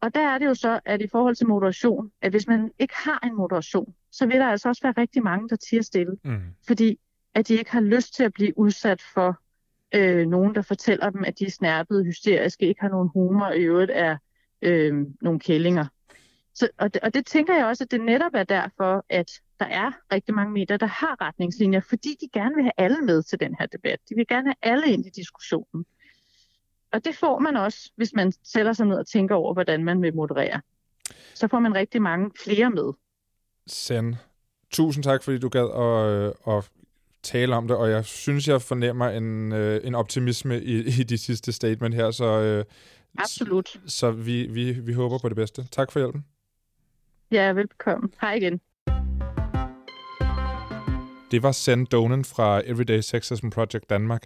Og der er det jo så, at i forhold til moderation, at hvis man ikke har en moderation, så vil der altså også være rigtig mange, der tier stille. Mm. Fordi at de ikke har lyst til at blive udsat for øh, nogen, der fortæller dem, at de er snærpede, hysteriske, ikke har nogen humor, i øvrigt er øh, nogle kællinger. Så, og, det, og det tænker jeg også, at det netop er derfor, at der er rigtig mange medier, der har retningslinjer, fordi de gerne vil have alle med til den her debat. De vil gerne have alle ind i diskussionen. Og det får man også, hvis man sætter sig ned og tænker over, hvordan man vil moderere. Så får man rigtig mange flere med. Sanne, tusind tak, fordi du gad at, at tale om det, og jeg synes, jeg fornemmer en, en optimisme i, i de sidste statement her, så, absolut. så, så vi, vi, vi håber på det bedste. Tak for hjælpen. Ja, velbekomme. Hej igen. Det var Sanne Donen fra Everyday Sexism Project Danmark.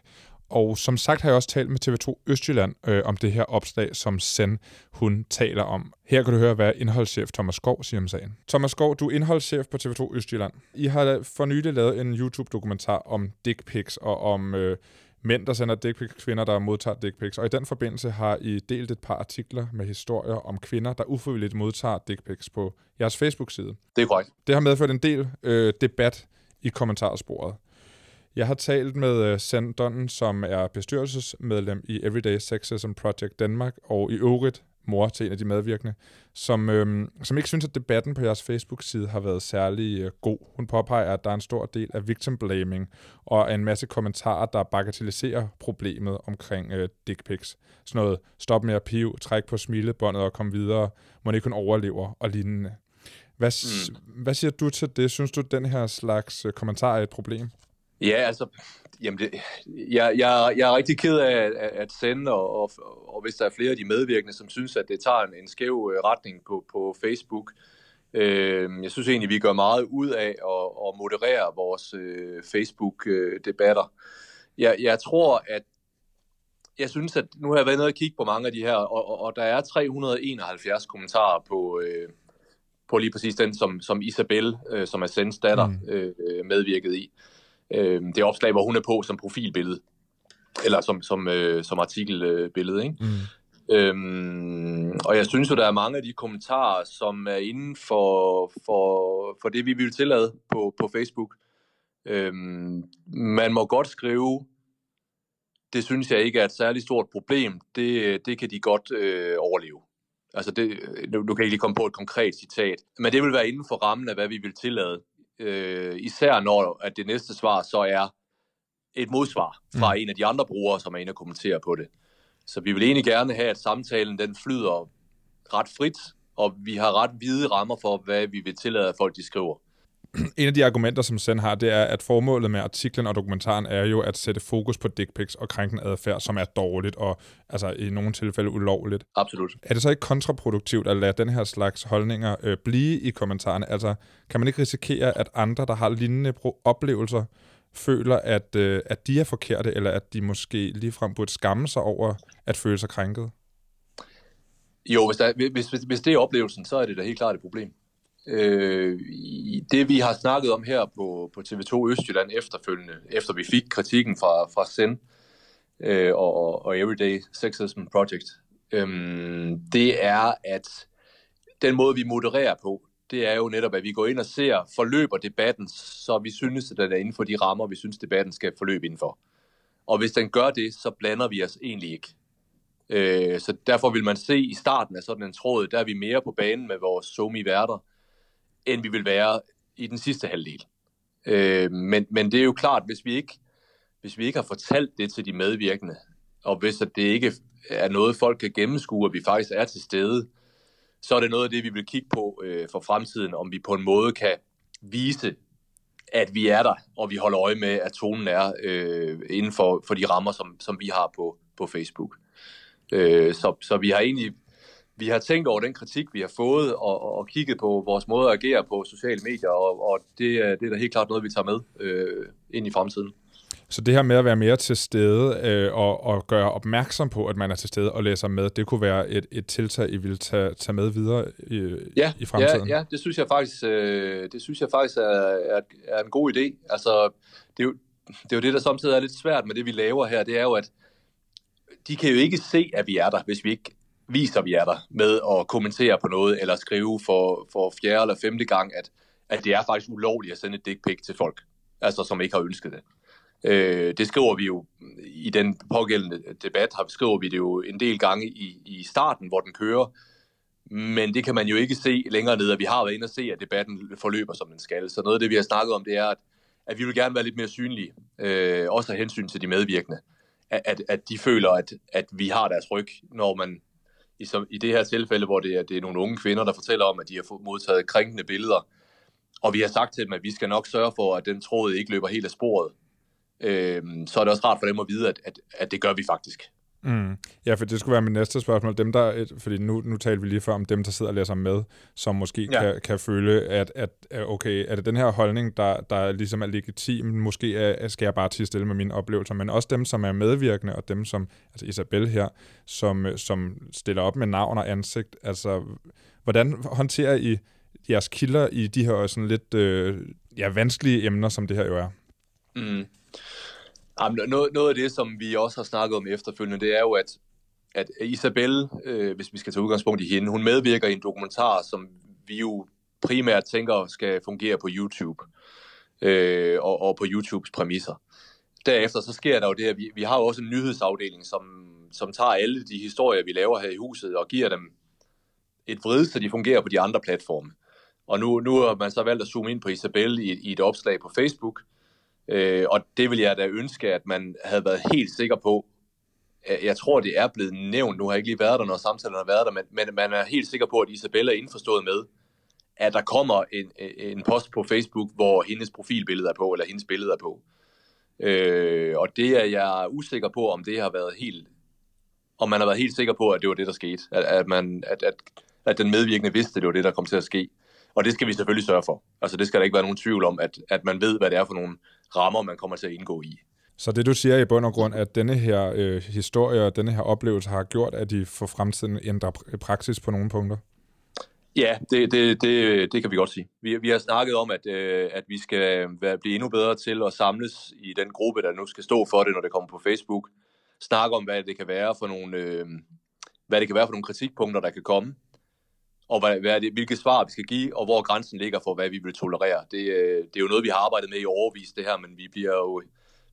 Og som sagt har jeg også talt med T V to Østjylland øh, om det her opslag, som Sanne hun taler om. Her kan du høre, hvad indholdschef Thomas Skov siger om sagen. Thomas Skov, du er indholdschef på T V to Østjylland. I har for nylig lavet en YouTube-dokumentar om dick pics og om øh, mænd, der sender dick pics, kvinder, der modtager dick pics. Og i den forbindelse har I delt et par artikler med historier om kvinder, der ufrivilligt modtager dick pics på jeres Facebook-side. Det er korrekt. Det har medført en del øh, debat i kommentarsporet. Jeg har talt med Sanne Donen, som er bestyrelsesmedlem i Everyday Sexism Project Danmark, og i øvrigt mor til en af de medvirkende, som, øhm, som ikke synes, at debatten på jeres Facebook-side har været særlig øh, god. Hun påpeger, at der er en stor del af victim blaming og en masse kommentarer, der bagatelliserer problemet omkring øh, dick pics. Sådan noget, stop med at pive, træk på smilebåndet og kom videre, må ikke kun overlever og lignende. Hvad, mm. hvad siger du til det? Synes du, at den her slags øh, kommentar er et problem? Ja, altså, jamen det, jeg, jeg, jeg er rigtig ked af at sende, og, og, og hvis der er flere af de medvirkende, som synes, at det tager en, en skæv retning på, på Facebook. Øh, jeg synes egentlig, vi gør meget ud af at, at moderere vores øh, Facebook-debatter. Jeg, jeg tror, at jeg synes, at nu har jeg været nede og kigge på mange af de her, og, og, og der er tre hundrede og enoghalvfjerds kommentarer på... Øh, på lige præcis den, som, som Isabel, øh, som er Sannes datter, mm. øh, medvirket i. Øh, det opslag, hvor hun er på som profilbillede, eller som, som, øh, som artikelbillede. Ikke? Mm. Øhm, og jeg synes jo, der er mange af de kommentarer, som er inden for, for, for det, vi vil tillade på, på Facebook. Øhm, man må godt skrive, det synes jeg ikke er et særligt stort problem, det, det kan de godt øh, overleve. Altså, det, nu, nu kan jeg ikke lige komme på et konkret citat, men det vil være inden for rammen af, hvad vi vil tillade, øh, især når at det næste svar så er et modsvar fra mm. en af de andre brugere, som er inde og kommentere på det. Så vi vil egentlig gerne have, at samtalen den flyder ret frit, og vi har ret vide rammer for, hvad vi vil tillade, at folk de skriver. En af de argumenter, som Sanne har, det er, at formålet med artiklen og dokumentaren er jo at sætte fokus på dick pics og krænkende adfærd, som er dårligt og altså i nogle tilfælde ulovligt. Absolut. Er det så ikke kontraproduktivt at lade den her slags holdninger øh, blive i kommentarerne? Altså, kan man ikke risikere, at andre, der har lignende oplevelser, føler, at, øh, at de er forkerte, eller at de måske ligefrem burde skamme sig over at føle sig krænket? Jo, hvis, der, hvis, hvis, hvis det er oplevelsen, så er det da helt klart et problem. Øh, det vi har snakket om her på, på T V to Østjylland efterfølgende, efter vi fik kritikken fra, fra Sanne øh, og, og Everyday Sexism Project, øh, det er, at den måde vi modererer på, det er jo netop, at vi går ind og ser, forløber debatten, så vi synes, at den er inden for de rammer, vi synes, debatten skal forløbe indenfor. Og hvis den gør det, så blander vi os egentlig ikke. Øh, så derfor vil man se i starten af sådan en tråd, der er vi mere på banen med vores somi-værter, end vi vil være i den sidste halvdel. Øh, men, men det er jo klart, hvis vi, ikke, hvis vi ikke har fortalt det til de medvirkende, og hvis at det ikke er noget, folk kan gennemskue, at vi faktisk er til stede, så er det noget af det, vi vil kigge på øh, for fremtiden, om vi på en måde kan vise, at vi er der, og vi holder øje med, at tonen er øh, inden for, for de rammer, som, som vi har på, på Facebook. Øh, så, så vi har egentlig... Vi har tænkt over den kritik, vi har fået, og, og kigget på vores måde at agere på sociale medier, og, og det, det er da helt klart noget, vi tager med øh, ind i fremtiden. Så det her med at være mere til stede øh, og, og gøre opmærksom på, at man er til stede og læser med, det kunne være et, et tiltag, I ville tage, tage med videre i, ja, i fremtiden. Ja, ja, det synes jeg faktisk, øh, det synes jeg faktisk er, er, er en god idé. Altså, det er, jo, det er jo det, der samtidig er lidt svært med det, vi laver her. Det er jo, at de kan jo ikke se, at vi er der, hvis vi ikke viser, at vi er der med at kommentere på noget eller skrive for, for fjerde eller femte gang, at, at det er faktisk ulovligt at sende et dick pic til folk, altså som ikke har ønsket det. Øh, det skriver vi jo i den pågældende debat, har skriver vi det jo en del gange i, i starten, hvor den kører, men det kan man jo ikke se længere ned, at vi har været inde og se, at debatten forløber, som den skal. Så noget af det, vi har snakket om, det er, at, at vi vil gerne være lidt mere synlige, øh, også af hensyn til de medvirkende, at, at, at de føler, at, at vi har deres ryg, når man i, som, i det her tilfælde, hvor det er, det er nogle unge kvinder, der fortæller om, at de har modtaget krænkende billeder, og vi har sagt til dem, at vi skal nok sørge for, at den tråd ikke løber helt af sporet. Øhm, så er det også rart for dem at vide, at, at, at det gør vi faktisk. Mm. Ja, for det skulle være mit næste spørgsmål. Dem der, fordi nu, nu talte vi lige før om dem, der sidder og læser med, som måske ja. kan, kan føle, at, at okay, er det den her holdning, der, der ligesom er legitim, måske er, skal jeg bare tige stille med mine oplevelser, men også dem, som er medvirkende, og dem, som altså Isabel her, som, som stiller op med navn og ansigt. Altså, hvordan håndterer I jeres kilder i de her sådan lidt øh, ja, vanskelige emner, som det her jo er? Mm. Jamen, noget, noget af det, som vi også har snakket om efterfølgende, det er jo, at, at Isabel, øh, hvis vi skal tage udgangspunkt i hende, hun medvirker i en dokumentar, som vi jo primært tænker skal fungere på YouTube øh, og, og på YouTubes præmisser. Derefter så sker der jo det, at vi, vi har jo også en nyhedsafdeling, som, som tager alle de historier, vi laver her i huset, og giver dem et vrid, så de fungerer på de andre platforme. Og nu, nu har man så valgt at zoome ind på Isabel i, i et opslag på Facebook. Øh, og det vil jeg da ønske, at man havde været helt sikker på. Jeg tror, det er blevet nævnt. Nu har jeg ikke lige været der, når samtalen har været der, men, men man er helt sikker på, at Isabella er indforstået med, at der kommer en, en post på Facebook, hvor hendes profilbillede er på, eller hendes billede er på. Øh, og det er jeg usikker på, om det har været helt... Om man har været helt sikker på, at det var det, der skete. At, at, man, at, at, at den medvirkende vidste, at det var det, der kom til at ske. Og det skal vi selvfølgelig sørge for. Altså, det skal der ikke være nogen tvivl om, at, at man ved, hvad det er for nogle rammer, man kommer til at indgå i. Så det, du siger i bund og grund, at denne her øh, historie og denne her oplevelse har gjort, at de for fremtiden ændrer praksis på nogle punkter? Ja, det, det, det, det kan vi godt sige. Vi, vi har snakket om, at, øh, at vi skal være, blive endnu bedre til at samles i den gruppe, der nu skal stå for det, når det kommer på Facebook. Snakke om, hvad det kan være for nogle, øh, hvad det kan være for nogle kritikpunkter, der kan komme. Og hvad, hvad er det, hvilke svar vi skal give, og hvor grænsen ligger for, hvad vi vil tolerere. Det, det er jo noget, vi har arbejdet med i årevis, det her, men vi bliver jo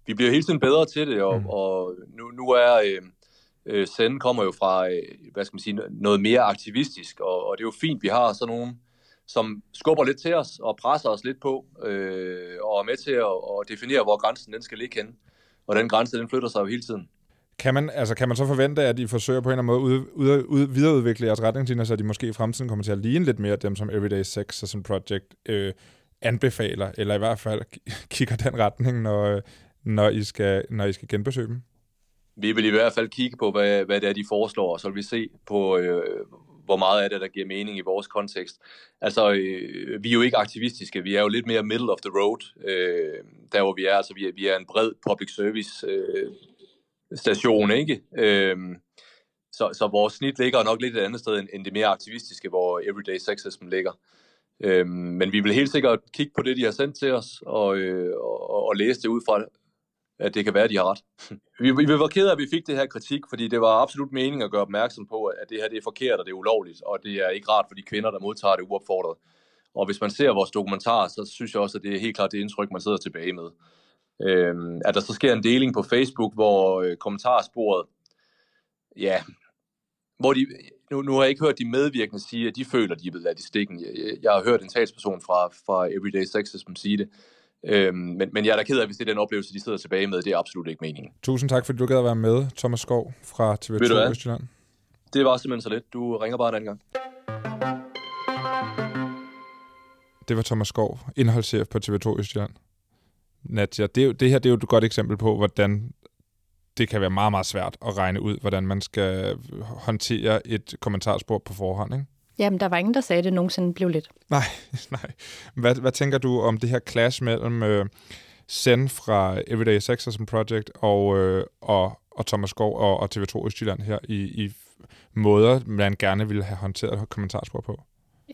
vi bliver hele tiden bedre til det, og, mm. og nu, nu er øh, Send kommer jo fra øh, hvad skal man sige, noget mere aktivistisk, og, og det er jo fint, vi har sådan nogen, som skubber lidt til os og presser os lidt på, øh, og er med til at og definere, hvor grænsen den skal ligge henne. Og den grænse, den flytter sig jo hele tiden. Kan man, altså, kan man så forvente, at I forsøger på en eller anden måde at ud, ud, ud, videreudvikle jeres retningslinjer, så de måske i fremtiden kommer til at ligne lidt mere dem, som Everyday Sexism Project øh, anbefaler, eller i hvert fald kigger den retning, når, når, I skal, når I skal genbesøge dem? Vi vil i hvert fald kigge på, hvad, hvad det er, de foreslår, og så vil vi se på, øh, hvor meget af det, der giver mening i vores kontekst. Altså, øh, vi er jo ikke aktivistiske, vi er jo lidt mere middle of the road, øh, der hvor vi er. Altså, vi er, vi er en bred public service øh, station, ikke? Øhm, så, så vores snit ligger nok lidt et andet sted, end det mere aktivistiske, hvor Everyday Sexism ligger. Øhm, men vi vil helt sikkert kigge på det, de har sendt til os, og, øh, og, og læse det ud fra, at det kan være, de har ret. vi, vi var ked af, at vi fik det her kritik, fordi det var absolut meningen at gøre opmærksom på, at det her det er forkert, og det er ulovligt, og det er ikke rart for de kvinder, der modtager det uopfordret. Og hvis man ser vores dokumentar, så synes jeg også, at det er helt klart det indtryk, man sidder tilbage med. Øhm, at der så sker en deling på Facebook, hvor øh, kommentarsporet, ja, hvor de, nu, nu har jeg ikke hørt de medvirkende sige, at de føler, de er blevet ladt i stikken. Jeg, jeg har hørt en talsperson fra, fra Everyday Sexism sige det, øhm, men, men jeg er da ked af, hvis det er den oplevelse, de sidder tilbage med, det er absolut ikke meningen. Tusind tak, fordi du gad at være med, Thomas Skov fra T V to Østjylland. Det var simpelthen så lidt, du ringer bare en anden gang. Det var Thomas Skov, indholdschef på T V to Østjylland. Nadia, det, er jo, det her det er jo et godt eksempel på, hvordan det kan være meget, meget svært at regne ud, hvordan man skal håndtere et kommentarspor på forhånd, ikke? Jamen, der var ingen, der sagde, at det nogensinde blev lidt. Nej, nej. Hvad, hvad tænker du om det her clash mellem øh, Sen fra Everyday Sexism Project og, øh, og, og Thomas Skov og, og T V to Østjylland her i, i måder, man gerne ville have håndteret kommentarspor på?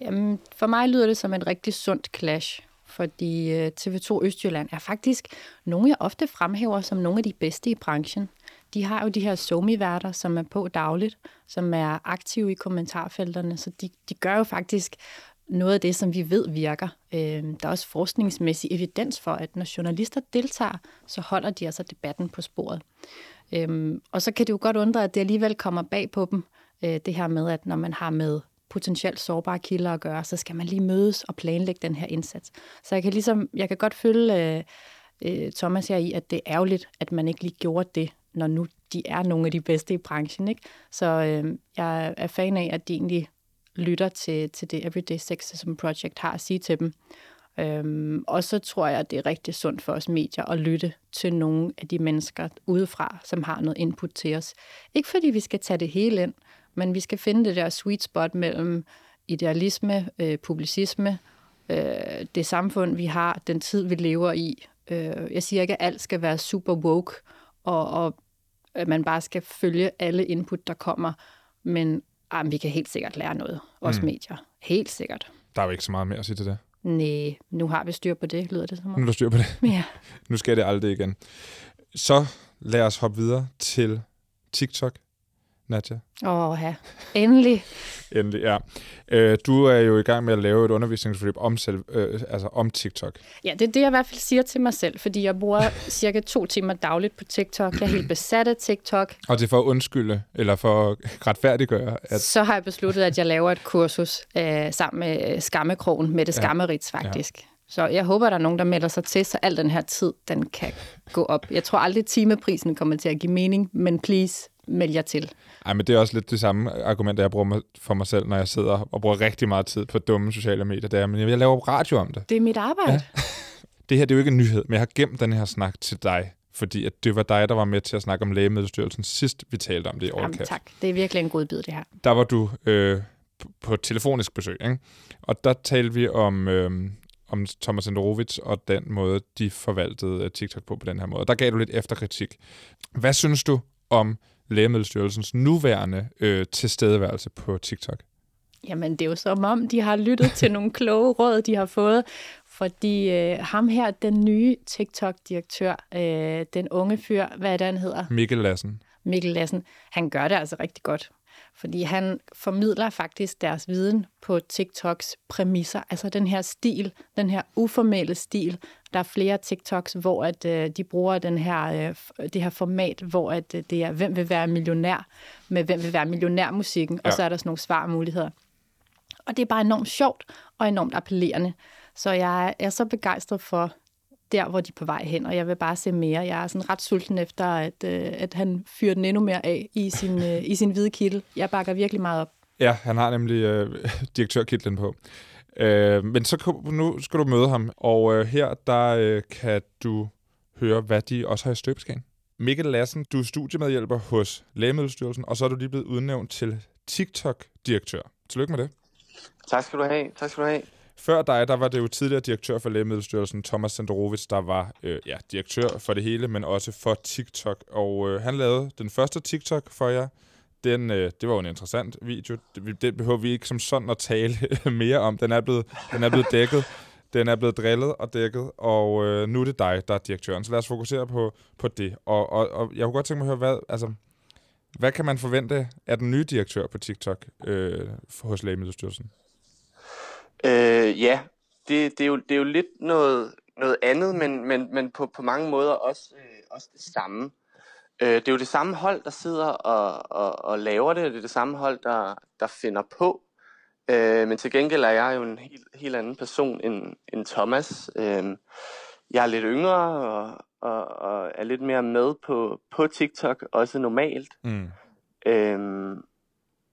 Jamen, for mig lyder det som en rigtig sundt clash, fordi T V to Østjylland er faktisk nogle, jeg ofte fremhæver som nogle af de bedste i branchen. De har jo de her somi-værter, som er på dagligt, som er aktive i kommentarfelterne, så de, de gør jo faktisk noget af det, som vi ved virker. Øh, der er også forskningsmæssig evidens for, at når journalister deltager, så holder de altså debatten på sporet. Øh, og så kan det jo godt undre, at det alligevel kommer bag på dem, øh, det her med, at når man har med potentielt sårbare kilder at gøre, så skal man lige mødes og planlægge den her indsats. Så jeg kan, ligesom, jeg kan godt følge øh, øh, Thomas her i, at det er ærgerligt, at man ikke lige gjorde det, når nu de er nogle af de bedste i branchen, ikke? Så øh, jeg er fan af, at de egentlig lytter til, til det Everyday Sexism Project har at sige til dem. Øhm, og så tror jeg, at det er rigtig sundt for os medier at lytte til nogle af de mennesker udefra, som har noget input til os. Ikke fordi vi skal tage det hele ind, men vi skal finde det der sweet spot mellem idealisme, øh, publicisme, øh, det samfund, vi har, den tid, vi lever i. Øh, jeg siger ikke, at alt skal være super woke, og, og at man bare skal følge alle input, der kommer, men ah, vi kan helt sikkert lære noget, også mm. medier. Helt sikkert. Der er jo ikke så meget mere at sige til det. Næh, nu har vi styr på det, lyder det som om. Nu er der styr på det. Ja. Nu skal det aldrig igen. Så lad os hoppe videre til TikTok, Nadia. Åh, ja. Endelig. Endelig, ja. Øh, du er jo i gang med at lave et undervisningsforløb om, selv, øh, altså om TikTok. Ja, det er det, jeg i hvert fald siger til mig selv, fordi jeg bruger cirka to timer dagligt på TikTok. Jeg er helt besat af TikTok. Og det er for at undskylde, eller for at retfærdiggøre? At... Så har jeg besluttet, at jeg laver et kursus øh, sammen med Skammekrogen, med det ja. Skammerits faktisk. Ja. Så jeg håber, der er nogen, der melder sig til, så al den her tid, den kan gå op. Jeg tror aldrig, timeprisen kommer til at give mening, men please... meld jer til. Ej, men det er også lidt det samme argument, jeg bruger for mig selv, når jeg sidder og bruger rigtig meget tid på dumme sociale medier. Det er, men jeg laver radio om det. Det er mit arbejde. Ja. Det her, det er jo ikke en nyhed, men jeg har gemt den her snak til dig, fordi at det var dig, der var med til at snakke om Lægemiddelstyrelsen sidst, vi talte om det i Overkast. Tak, det er virkelig en god bid, det her. Der var du øh, på telefonisk besøg, ikke? Og der talte vi om... Øh, om Thomas Andorovits og den måde, de forvaltede TikTok på på den her måde. Der gav du lidt efterkritik. Hvad synes du om Lægemiddelstyrelsens nuværende øh, tilstedeværelse på TikTok? Jamen, det er jo som om, de har lyttet til nogle kloge råd, de har fået. Fordi øh, ham her, den nye TikTok-direktør, øh, den unge fyr, hvad er det, han hedder? Mikkel Lassen. Mikkel Lassen, han gør det altså rigtig godt. Fordi han formidler faktisk deres viden på TikToks præmisser. Altså den her stil, den her uformelle stil. Der er flere TikToks, hvor at, øh, de bruger den her, øh, det her format, hvor at, øh, det er, hvem vil være millionær, med hvem vil være millionærmusikken, ja. Og så er der sådan nogle svarmuligheder. Og det er bare enormt sjovt og enormt appellerende. Så jeg er så begejstret for der, hvor de er på vej hen, og jeg vil bare se mere. Jeg er sådan ret sulten efter, at, øh, at han fyrer den endnu mere af i sin, øh, i sin hvide kittel. Jeg bakker virkelig meget op. Ja, han har nemlig øh, direktørkitlen på. Øh, men så nu skal du møde ham, og øh, her der øh, kan du høre, hvad de også har i støbeskæn. Mikkel Lassen, du er studiemedhjælper hos Lægemiddelstyrelsen, og så er du lige blevet udnævnt til TikTok-direktør. Tillykke med det. Tak skal du have. Tak skal du have. Før dig, der var det jo tidligere direktør for Lægemiddelstyrelsen, Thomas Andorovits, der var øh, ja, direktør for det hele, men også for TikTok. Og øh, han lavede den første TikTok for jer. Den, øh, det var jo en interessant video. Det, det behøver vi ikke som sådan at tale mere om. Den er blevet, den er blevet dækket. Den er blevet drillet og dækket, og øh, nu er det dig, der er direktøren. Så lad os fokusere på, på det. Og, og, og jeg kunne godt tænke mig at høre, hvad, altså, hvad kan man forvente af den nye direktør på TikTok øh, hos Lægemiddelstyrelsen? Øh, ja, det, det, er jo, det er jo lidt noget, noget andet, men, men, men på, på mange måder også, øh, også det samme. Øh, det er jo det samme hold, der sidder og, og, og laver det, og det er det samme hold, der, der finder på. Øh, men til gengæld er jeg jo en helt, helt anden person end, end Thomas. Øh, jeg er lidt yngre og, og, og er lidt mere med på, på TikTok, også normalt. Mm. Øh,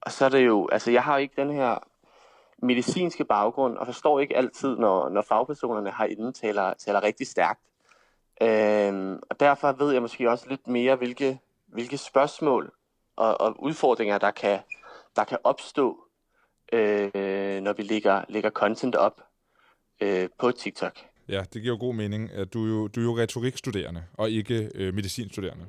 og så er det jo, altså jeg har jo ikke den her... medicinske baggrund, og forstår ikke altid, når, når fagpersonerne herinde taler, taler rigtig stærkt. Øhm, og derfor ved jeg måske også lidt mere, hvilke, hvilke spørgsmål og, og udfordringer, der kan, der kan opstå, øh, når vi lægger, lægger content op øh, på TikTok. Ja, det giver jo god mening. Du er jo, du er jo retorikstuderende, og ikke øh, medicinstuderende.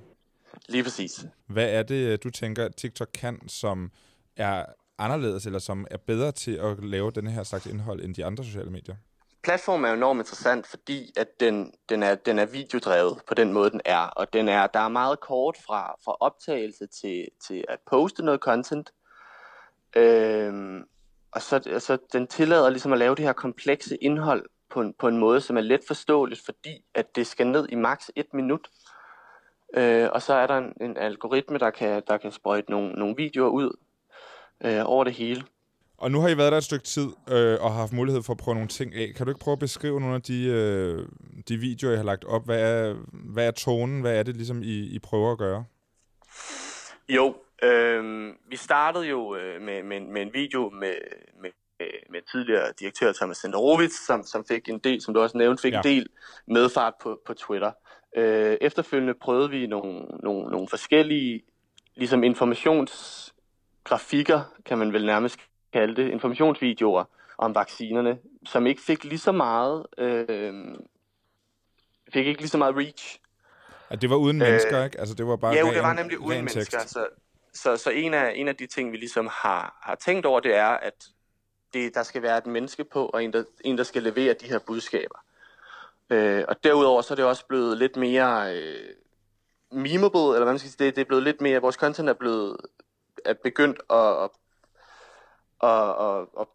Lige præcis. Hvad er det, du tænker, TikTok kan, som er anderledes, eller som er bedre til at lave den her slags indhold, end de andre sociale medier? Platformen er jo enormt interessant, fordi at den, den, er, den er videodrevet på den måde, den er. Og den er, der er meget kort fra, fra optagelse til, til at poste noget content. Øhm, og så altså, den tillader ligesom at lave det her komplekse indhold på en, på en måde, som er let forståeligt, fordi at det skal ned i maks et minut. Øh, og så er der en, en algoritme, der kan, der kan sprøjte nogle, nogle videoer ud øh, over det hele. Og nu har I været der et stykke tid øh, og har haft mulighed for at prøve nogle ting af. Kan du ikke prøve at beskrive nogle af de, øh, de videoer, I har lagt op? Hvad er, hvad er tonen? Hvad er det, ligesom, I, I prøver at gøre? Jo, øh, vi startede jo med, med, med en video med, med, med tidligere direktør Thomas Andorovits, som, som fik en del, som du også nævnte, fik ja. en del medfart på, på Twitter. Øh, efterfølgende prøvede vi nogle, nogle, nogle forskellige ligesom informationsgrafikker, kan man vel nærmest kalde det, informationsvideoer om vaccinerne, som ikke fik lige så meget, øh, fik ikke lige så meget reach. At det var uden mennesker, ikke? Altså det var bare. Ja, ren, det var nemlig uden mennesker. Så, så, så en af en af de ting, vi ligesom har har tænkt over, det er, at det der skal være et menneske på og en der en der skal levere de her budskaber. Øh, og derudover så er det også blevet lidt mere øh, memeable, eller hvad man skal sige, det, det er blevet lidt mere, vores content er blevet er begyndt at Og, og, og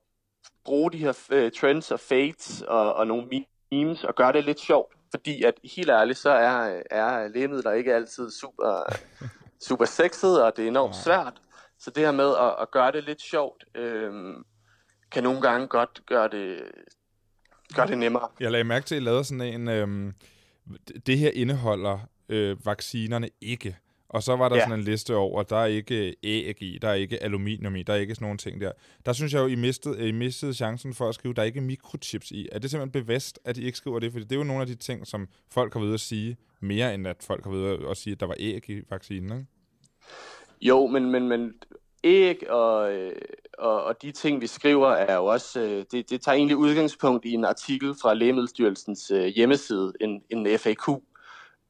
bruge de her øh, trends og fates og, og nogle memes og gøre det lidt sjovt, fordi at helt ærligt, så er, er lægemidler ikke altid super, super sexet, og det er enormt svært. Så det her med at, at gøre det lidt sjovt, øh, kan nogle gange godt gøre det, gøre det nemmere. Jeg lagde mærke til, at I lavede sådan en, øh, det her indeholder øh, vaccinerne ikke. Og så var der ja. sådan en liste over, der er ikke æg i, der er ikke aluminium i, der er ikke sådan nogle ting der. Der synes jeg jo, I mistede, I mistede chancen for at skrive, der er ikke mikrochips i. Er det simpelthen bevidst, at I ikke skriver det? Fordi det er jo nogle af de ting, som folk har ved at sige, mere end at folk har ved at sige, at der var æg i vaccinen, ikke? Jo, men, men, men æg og, og, og de ting, vi skriver, er jo også, det, det tager egentlig udgangspunkt i en artikel fra Lægemiddelstyrelsens hjemmeside, en, en F A Q,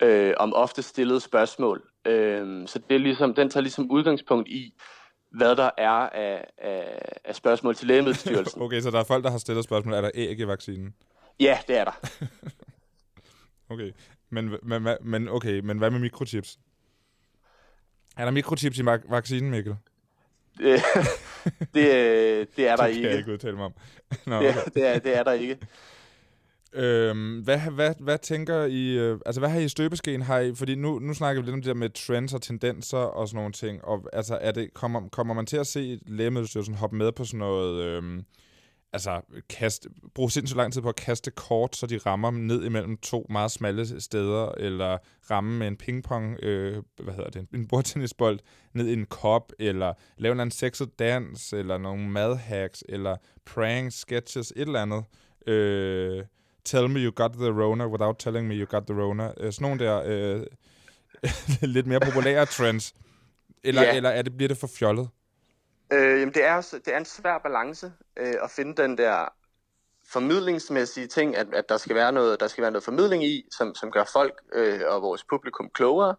øh, om ofte stillede spørgsmål. Så det er ligesom, den tager ligesom udgangspunkt i, hvad der er af, af, af spørgsmål til Lægemiddelstyrelsen. Okay, så der er folk, der har stillet spørgsmål, er der æg i vaccinen? Ja, det er der. Okay, men, men, men, okay, men hvad med mikrochips? Er der mikrochips i vaccinen, Mikkel? det, det, det er der ikke. Det kan jeg ikke udtale mig om. Nå, okay. det, det, er, det er der ikke. Øhm, hvad, hvad, hvad tænker I, øh, altså hvad har I i støbeskeen? Har I, fordi nu, nu snakker vi lidt om det der med trends og tendenser og sådan nogle ting, og altså er det, kommer, kommer man til at se Lægemiddelstyrelsen hoppe med på sådan noget, øhm, altså kaste, bruge sindssygt lang tid på at kaste kort, så de rammer ned imellem to meget smalle steder, eller ramme med en pingpong, øh, hvad hedder det, en bordtennisbold ned i en kop, eller lave en eller anden sexet dans, eller nogle madhacks, eller pranks, sketches, et eller andet, øh, tell me you got the Rona without telling me you got the Rona. Sådan nogle der øh, lidt mere populære trends. Eller, yeah. eller er det, bliver det for fjollet? Øh, jamen det, er også, det er en svær balance øh, at finde den der formidlingsmæssige ting, at, at der, skal være noget, der skal være noget formidling i, som, som gør folk øh, og vores publikum klogere.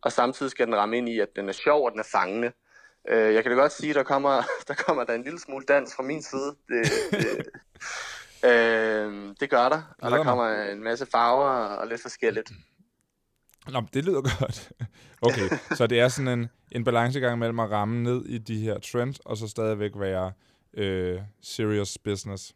Og samtidig skal den ramme ind i, at den er sjov og den er fangende. Øh, jeg kan da godt sige, at der kommer, der kommer der en lille smule dans fra min side. Det, det, Øh, det gør der, og der kommer en masse farver og lidt forskelligt. Nå, det lyder godt. Okay, så det er sådan en, en balancegang mellem at ramme ned i de her trends, og så stadigvæk være øh, serious business.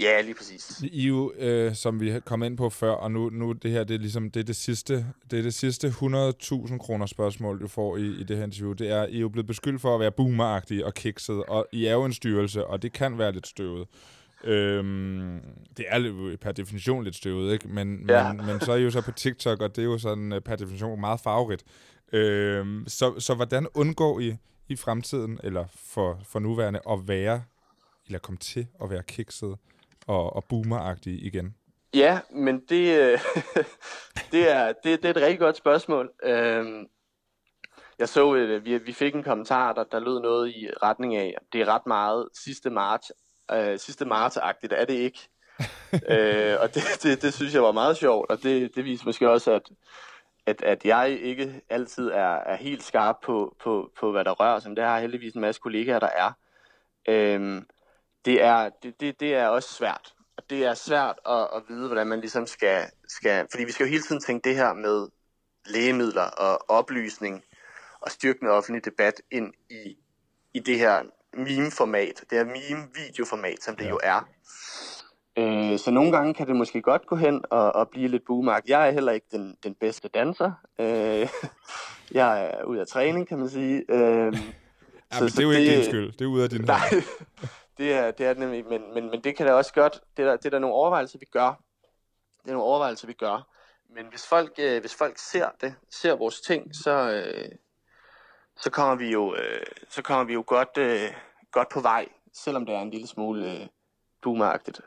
Ja, lige præcis. I jo, øh, som vi kom ind på før, og nu, nu det her, det er ligesom, det er det sidste, det er det sidste hundrede tusind kroner spørgsmål, du får i, i det her interview. Det er, I er jo blevet beskyldt for at være boomeragtige og kiksede, og I er jo en styrelse, og det kan være lidt støvet. Øhm, det er jo per definition lidt støvet, ikke? Men, ja. men, men så er I jo så på TikTok, og det er jo sådan per definition meget farverigt. Øhm, så, så hvordan undgår I i fremtiden, eller for, for nuværende, at være, eller komme til at være kikset og, og boomeragtige igen? Ja, men det, det, er, det, det er et rigtig godt spørgsmål. Øhm, jeg så, at vi, vi fik en kommentar, der, der lød noget i retning af, det er ret meget sidste marts, Øh, sidste marts-agtigt er det ikke. øh, og det, det, det synes jeg var meget sjovt, og det, det viser måske også, at, at, at jeg ikke altid er, er helt skarp på, på, på, hvad der rører sig. Det har heldigvis en masse kollegaer, der er. Øh, det, er det, det, det er også svært. Og det er svært at, at vide, hvordan man ligesom skal, skal... Fordi vi skal jo hele tiden tænke det her med lægemidler og oplysning og styrkende offentlig debat ind i, i det her meme-format. Det her meme-videoformat, som det ja. jo er. Øh, så nogle gange kan det måske godt gå hen og, og blive lidt boomark. Jeg er heller ikke den, den bedste danser. Øh, jeg er ude af træning, kan man sige. Øh, ja, så, men det er jo ikke din skyld. Det er ude af din nej, det er, det er nemlig, men, men, men det kan da også godt, det er, det er der nogle overvejelser, vi gør. Det er nogle overvejelser, vi gør. Men hvis folk, øh, hvis folk ser det, ser vores ting, så, øh, så, kommer, vi jo, øh, så kommer vi jo godt, øh, godt på vej, selvom det er en lille smule øh, boomeragtigt.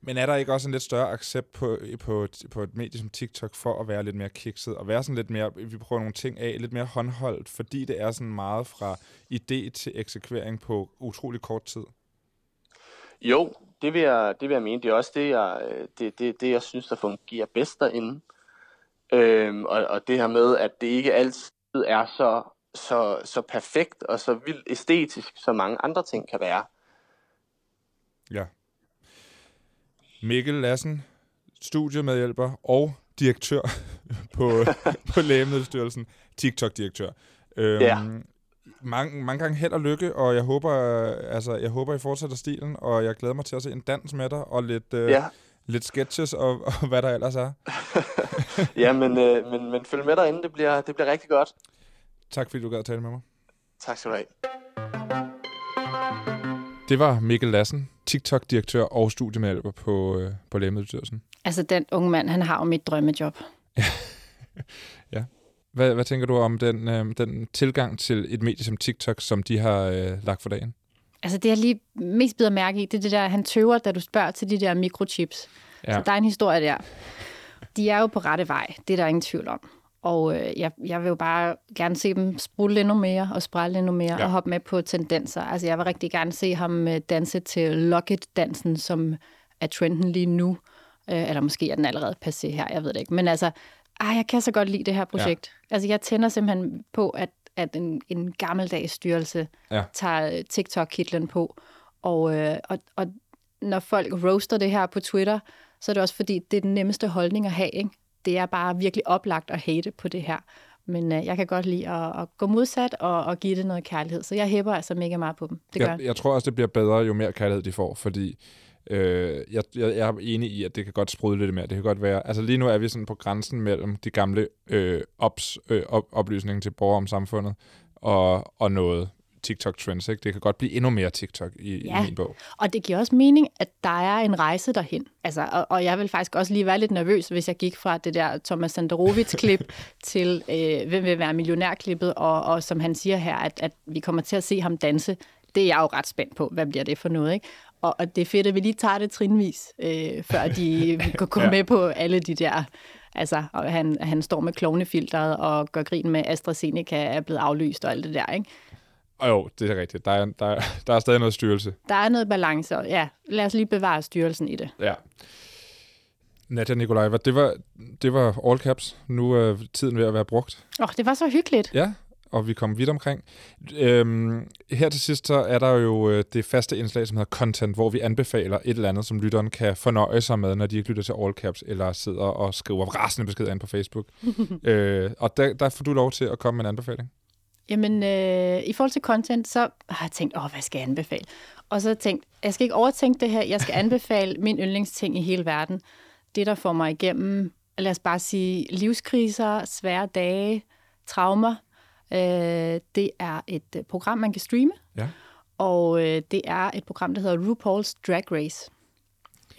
Men er der ikke også en lidt større accept på, på, på et medie som TikTok for at være lidt mere kikset, og være sådan lidt mere, vi prøver nogle ting af, lidt mere håndholdt, fordi det er sådan meget fra idé til eksekvering på utrolig kort tid? Jo, det vil jeg, det vil jeg mene. Det er også det, jeg, det, det, det, jeg synes, der fungerer bedst derinde. Øhm, og, og det her med, at det ikke altid er så, så, så perfekt og så vildt æstetisk, som mange andre ting kan være. Ja. Mikkel Lassen, studiemedhjælper og direktør på, på Lægemiddelstyrelsen. TikTok-direktør. Øhm, ja. Mange, mange gange held og lykke, og jeg håber, altså, jeg håber, I fortsætter stilen, og jeg glæder mig til at se en dans med dig, og lidt, øh, ja. lidt sketches, og, og hvad der ellers er. ja, men, øh, men, men følg med derinde, det bliver, det bliver rigtig godt. Tak fordi du gad at tale med mig. Tak skal du have. Det var Mikkel Lassen, TikTok-direktør og studiemedhjælper på, øh, på Lægemiddelstyrelsen. Altså den unge mand, han har jo mit drømmejob. ja. Hvad, hvad tænker du om den, øh, den tilgang til et medie som TikTok, som de har øh, lagt for dagen? Altså det, jeg lige mest bider mærke i, det er det der, han tøver, da du spørger til de der mikrochips. Ja. Så der er en historie der. De er jo på rette vej, det er der ingen tvivl om. Og øh, jeg, jeg vil jo bare gerne se dem sprulle endnu mere, og sprælle endnu mere, ja. og hoppe med på tendenser. Altså jeg vil rigtig gerne se ham danse til Lock It-dansen, som er trenden lige nu. Øh, eller måske er den allerede passé her, jeg ved det ikke. Men altså... Ah, jeg kan så godt lide det her projekt. Ja. Altså, jeg tænder simpelthen på, at, at en, en gammeldags styrelse ja. tager TikTok-kitlen på. Og, øh, og, og når folk roaster det her på Twitter, så er det også fordi, det er den nemmeste holdning at have. Ikke? Det er bare virkelig oplagt at hate på det her. Men øh, jeg kan godt lide at, at gå modsat og, og give det noget kærlighed. Så jeg hæpper altså mega meget på dem. Det gør jeg, jeg tror også, det bliver bedre, jo mere kærlighed de får, fordi... Øh, jeg, jeg er enig i, at det kan godt sprudle lidt mere. Det kan godt være, altså lige nu er vi sådan på grænsen mellem de gamle øh, ops, øh, op, oplysninger til borgere om samfundet og, og noget TikTok-trends, ikke? Det kan godt blive endnu mere TikTok i, ja. i min bog. Og det giver også mening, at der er en rejse derhen. Altså, og, og jeg vil faktisk også lige være lidt nervøs, hvis jeg gik fra det der Thomas Andorovits-klip til øh, hvem vil være millionær-klippet, og, og som han siger her, at, at vi kommer til at se ham danse. Det er jeg jo ret spændt på. Hvad bliver det for noget, ikke? Og det er fedt, at vi lige tager det trinvis, øh, før de kan komme ja. med på alle de der... Altså, og han, han står med klovnefilteret og gør grin med, AstraZeneca er blevet aflyst og alt det der, ikke? Og jo, det er rigtigt. Der er, der, der er stadig noget styrelse. Der er noget balance, ja. Lad os lige bevare styrelsen i det. Ja. Nadia Nikolayeva, det var, det var all caps. Nu er tiden ved at være brugt. Åh, oh, det var så hyggeligt. Ja. Og vi kom vidt omkring. Øhm, her til sidst, så er der jo øh, det faste indslag, som hedder Content, hvor vi anbefaler et eller andet, som lytteren kan fornøje sig med, når de ikke lytter til All Caps, eller sidder og skriver rasende beskeder ind på Facebook. øh, og der, der får du lov til at komme med en anbefaling. Jamen, øh, i forhold til Content, så har jeg tænkt, åh, hvad skal jeg anbefale? Og så har jeg tænkt, jeg skal ikke overtænke det her, jeg skal anbefale min yndlingsting i hele verden. Det, der får mig igennem, lad os bare sige, livskriser, svære dage, traumer. Øh, det er et øh, program, man kan streame, ja. og øh, det er et program, der hedder RuPaul's Drag Race.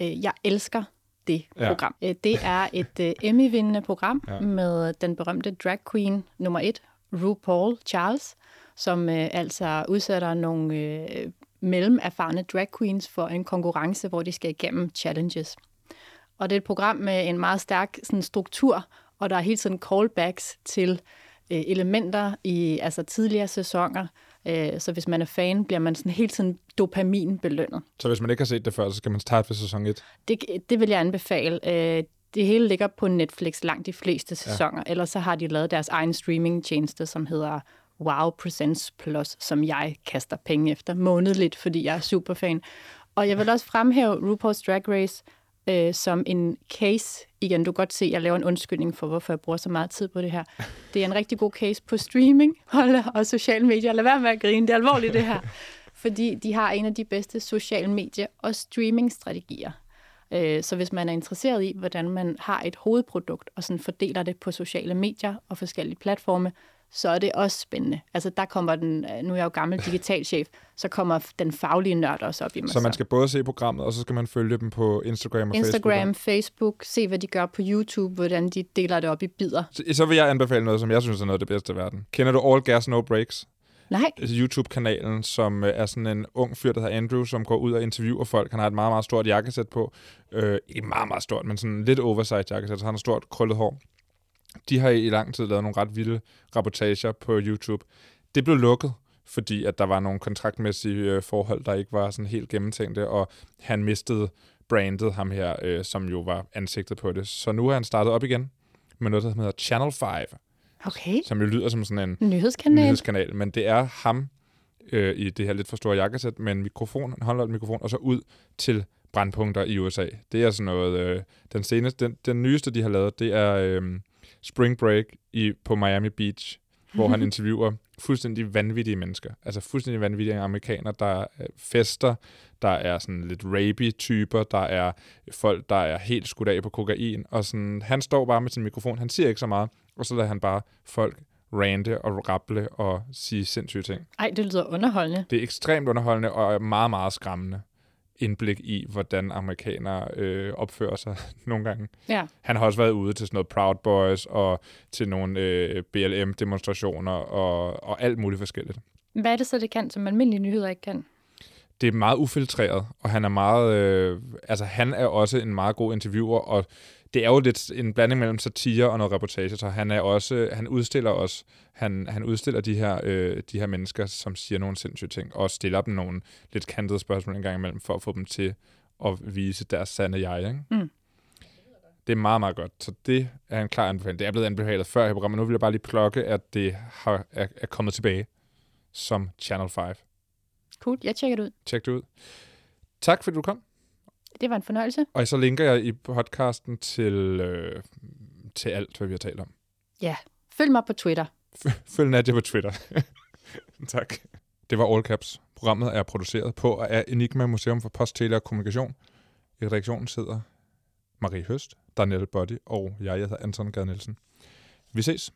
Øh, jeg elsker det ja. program. Øh, det er et øh, Emmy-vindende program ja. med den berømte drag queen nummer et, RuPaul Charles, som øh, altså udsætter nogle øh, mellemerfarne drag queens for en konkurrence, hvor de skal igennem challenges. Og det er et program med en meget stærk sådan, struktur, og der er hele tiden callbacks til elementer i altså tidligere sæsoner, Så hvis man er fan, bliver man sådan hele tiden dopaminbelønnet. Så hvis man ikke har set det før, så skal man starte ved sæson et? Det, det vil jeg anbefale. Det hele ligger på Netflix langt de fleste sæsoner. Ja. Ellers så har de lavet deres egen streamingtjeneste, som hedder Wow Presents Plus, som jeg kaster penge efter månedligt, fordi jeg er superfan. Og jeg vil også fremhæve RuPaul's Drag Race øh, som en case. Igen, du kan godt se, at jeg laver en undskyldning for, hvorfor jeg bruger så meget tid på det her. Det er en rigtig god case på streaming og sociale medier. Lad være med at grine, det er alvorligt det her. Fordi de har en af de bedste sociale medier- og streamingstrategier. Så hvis man er interesseret i, hvordan man har et hovedprodukt og sådan fordeler det på sociale medier og forskellige platforme, så er det også spændende. Altså der kommer den, nu er jeg jo gammel digitalchef, så kommer den faglige nørd også op i mig. Så man skal både se programmet, og så skal man følge dem på Instagram og Instagram, Facebook. Instagram, Facebook, se hvad de gør på YouTube, hvordan de deler det op i bidder. Så, så vil jeg anbefale noget, som jeg synes er noget af det bedste i verden. Kender du All Gas, No Breaks? Nej. YouTube-kanalen, som er sådan en ung fyr, der hedder Andrew, som går ud og interviewer folk. Han har et meget, meget stort jakkesæt på. Øh, ikke meget, meget stort, men sådan lidt oversized jakkesæt. Så han har stort krøllet hår. De har i lang tid lavet nogle ret vilde reportager på YouTube. Det blev lukket, fordi at der var nogle kontraktmæssige forhold, der ikke var sådan helt gennemtænkte, og han mistede brandet, ham her, øh, som jo var ansigtet på det. Så nu har han startet op igen med noget, der hedder Channel fem. Okay. Som jo lyder som sådan en nyhedskanal, nyhedskanal men det er ham øh, i det her lidt for store jakkesæt med en mikrofon, en håndholdt mikrofon, og så ud til brandpunkter i U S A. Det er sådan noget, øh, den seneste, den, den nyeste, de har lavet, det er øh, Spring Break i, på Miami Beach, hvor han interviewer fuldstændig vanvittige mennesker. Altså fuldstændig vanvittige amerikanere, der øh, fester, der er sådan lidt rapey-typer, der er folk, der er helt skudt af på kokain, og sådan, han står bare med sin mikrofon, han siger ikke så meget, og så lader han bare folk rante og rapple og sige sindssyge ting. Ej, det lyder underholdende. Det er ekstremt underholdende og meget, meget skræmmende indblik i, hvordan amerikanere øh, opfører sig nogle gange. Ja. Han har også været ude til sådan noget Proud Boys og til nogle øh, B L M-demonstrationer og, og alt muligt forskelligt. Hvad er det så, det kan, som almindelige nyheder ikke kan? Det er meget ufiltreret, og han er meget... Øh, altså, han er også en meget god interviewer, og det er jo lidt en blanding mellem satire og noget reportage, så han er også, han udstiller også, han, han udstiller de her, øh, de her mennesker, som siger nogle sindssyge ting, og stiller dem nogle lidt kantede spørgsmål en gang imellem, for at få dem til at vise deres sande jeg, ikke? Mm. Det er meget, meget godt, så det er en klar anbefaling. Det er blevet anbefalet før i programmet, nu vil jeg bare lige plukke, at det har, er, er kommet tilbage som Channel fem. Cool, jeg tjekker det ud. Tjek det ud. Tak fordi du kom. Det var en fornøjelse. Og så linker jeg i podcasten til, øh, til alt, hvad vi har talt om. Ja, følg mig på Twitter. Følg Nadia på Twitter. Tak. Det var All Caps. Programmet er produceret på og er Enigma Museum for Post, Tele og Kommunikation. I redaktionen sidder Marie Høst, Daniel Buddy og jeg, jeg hedder Anton Gade Nielsen. Vi ses.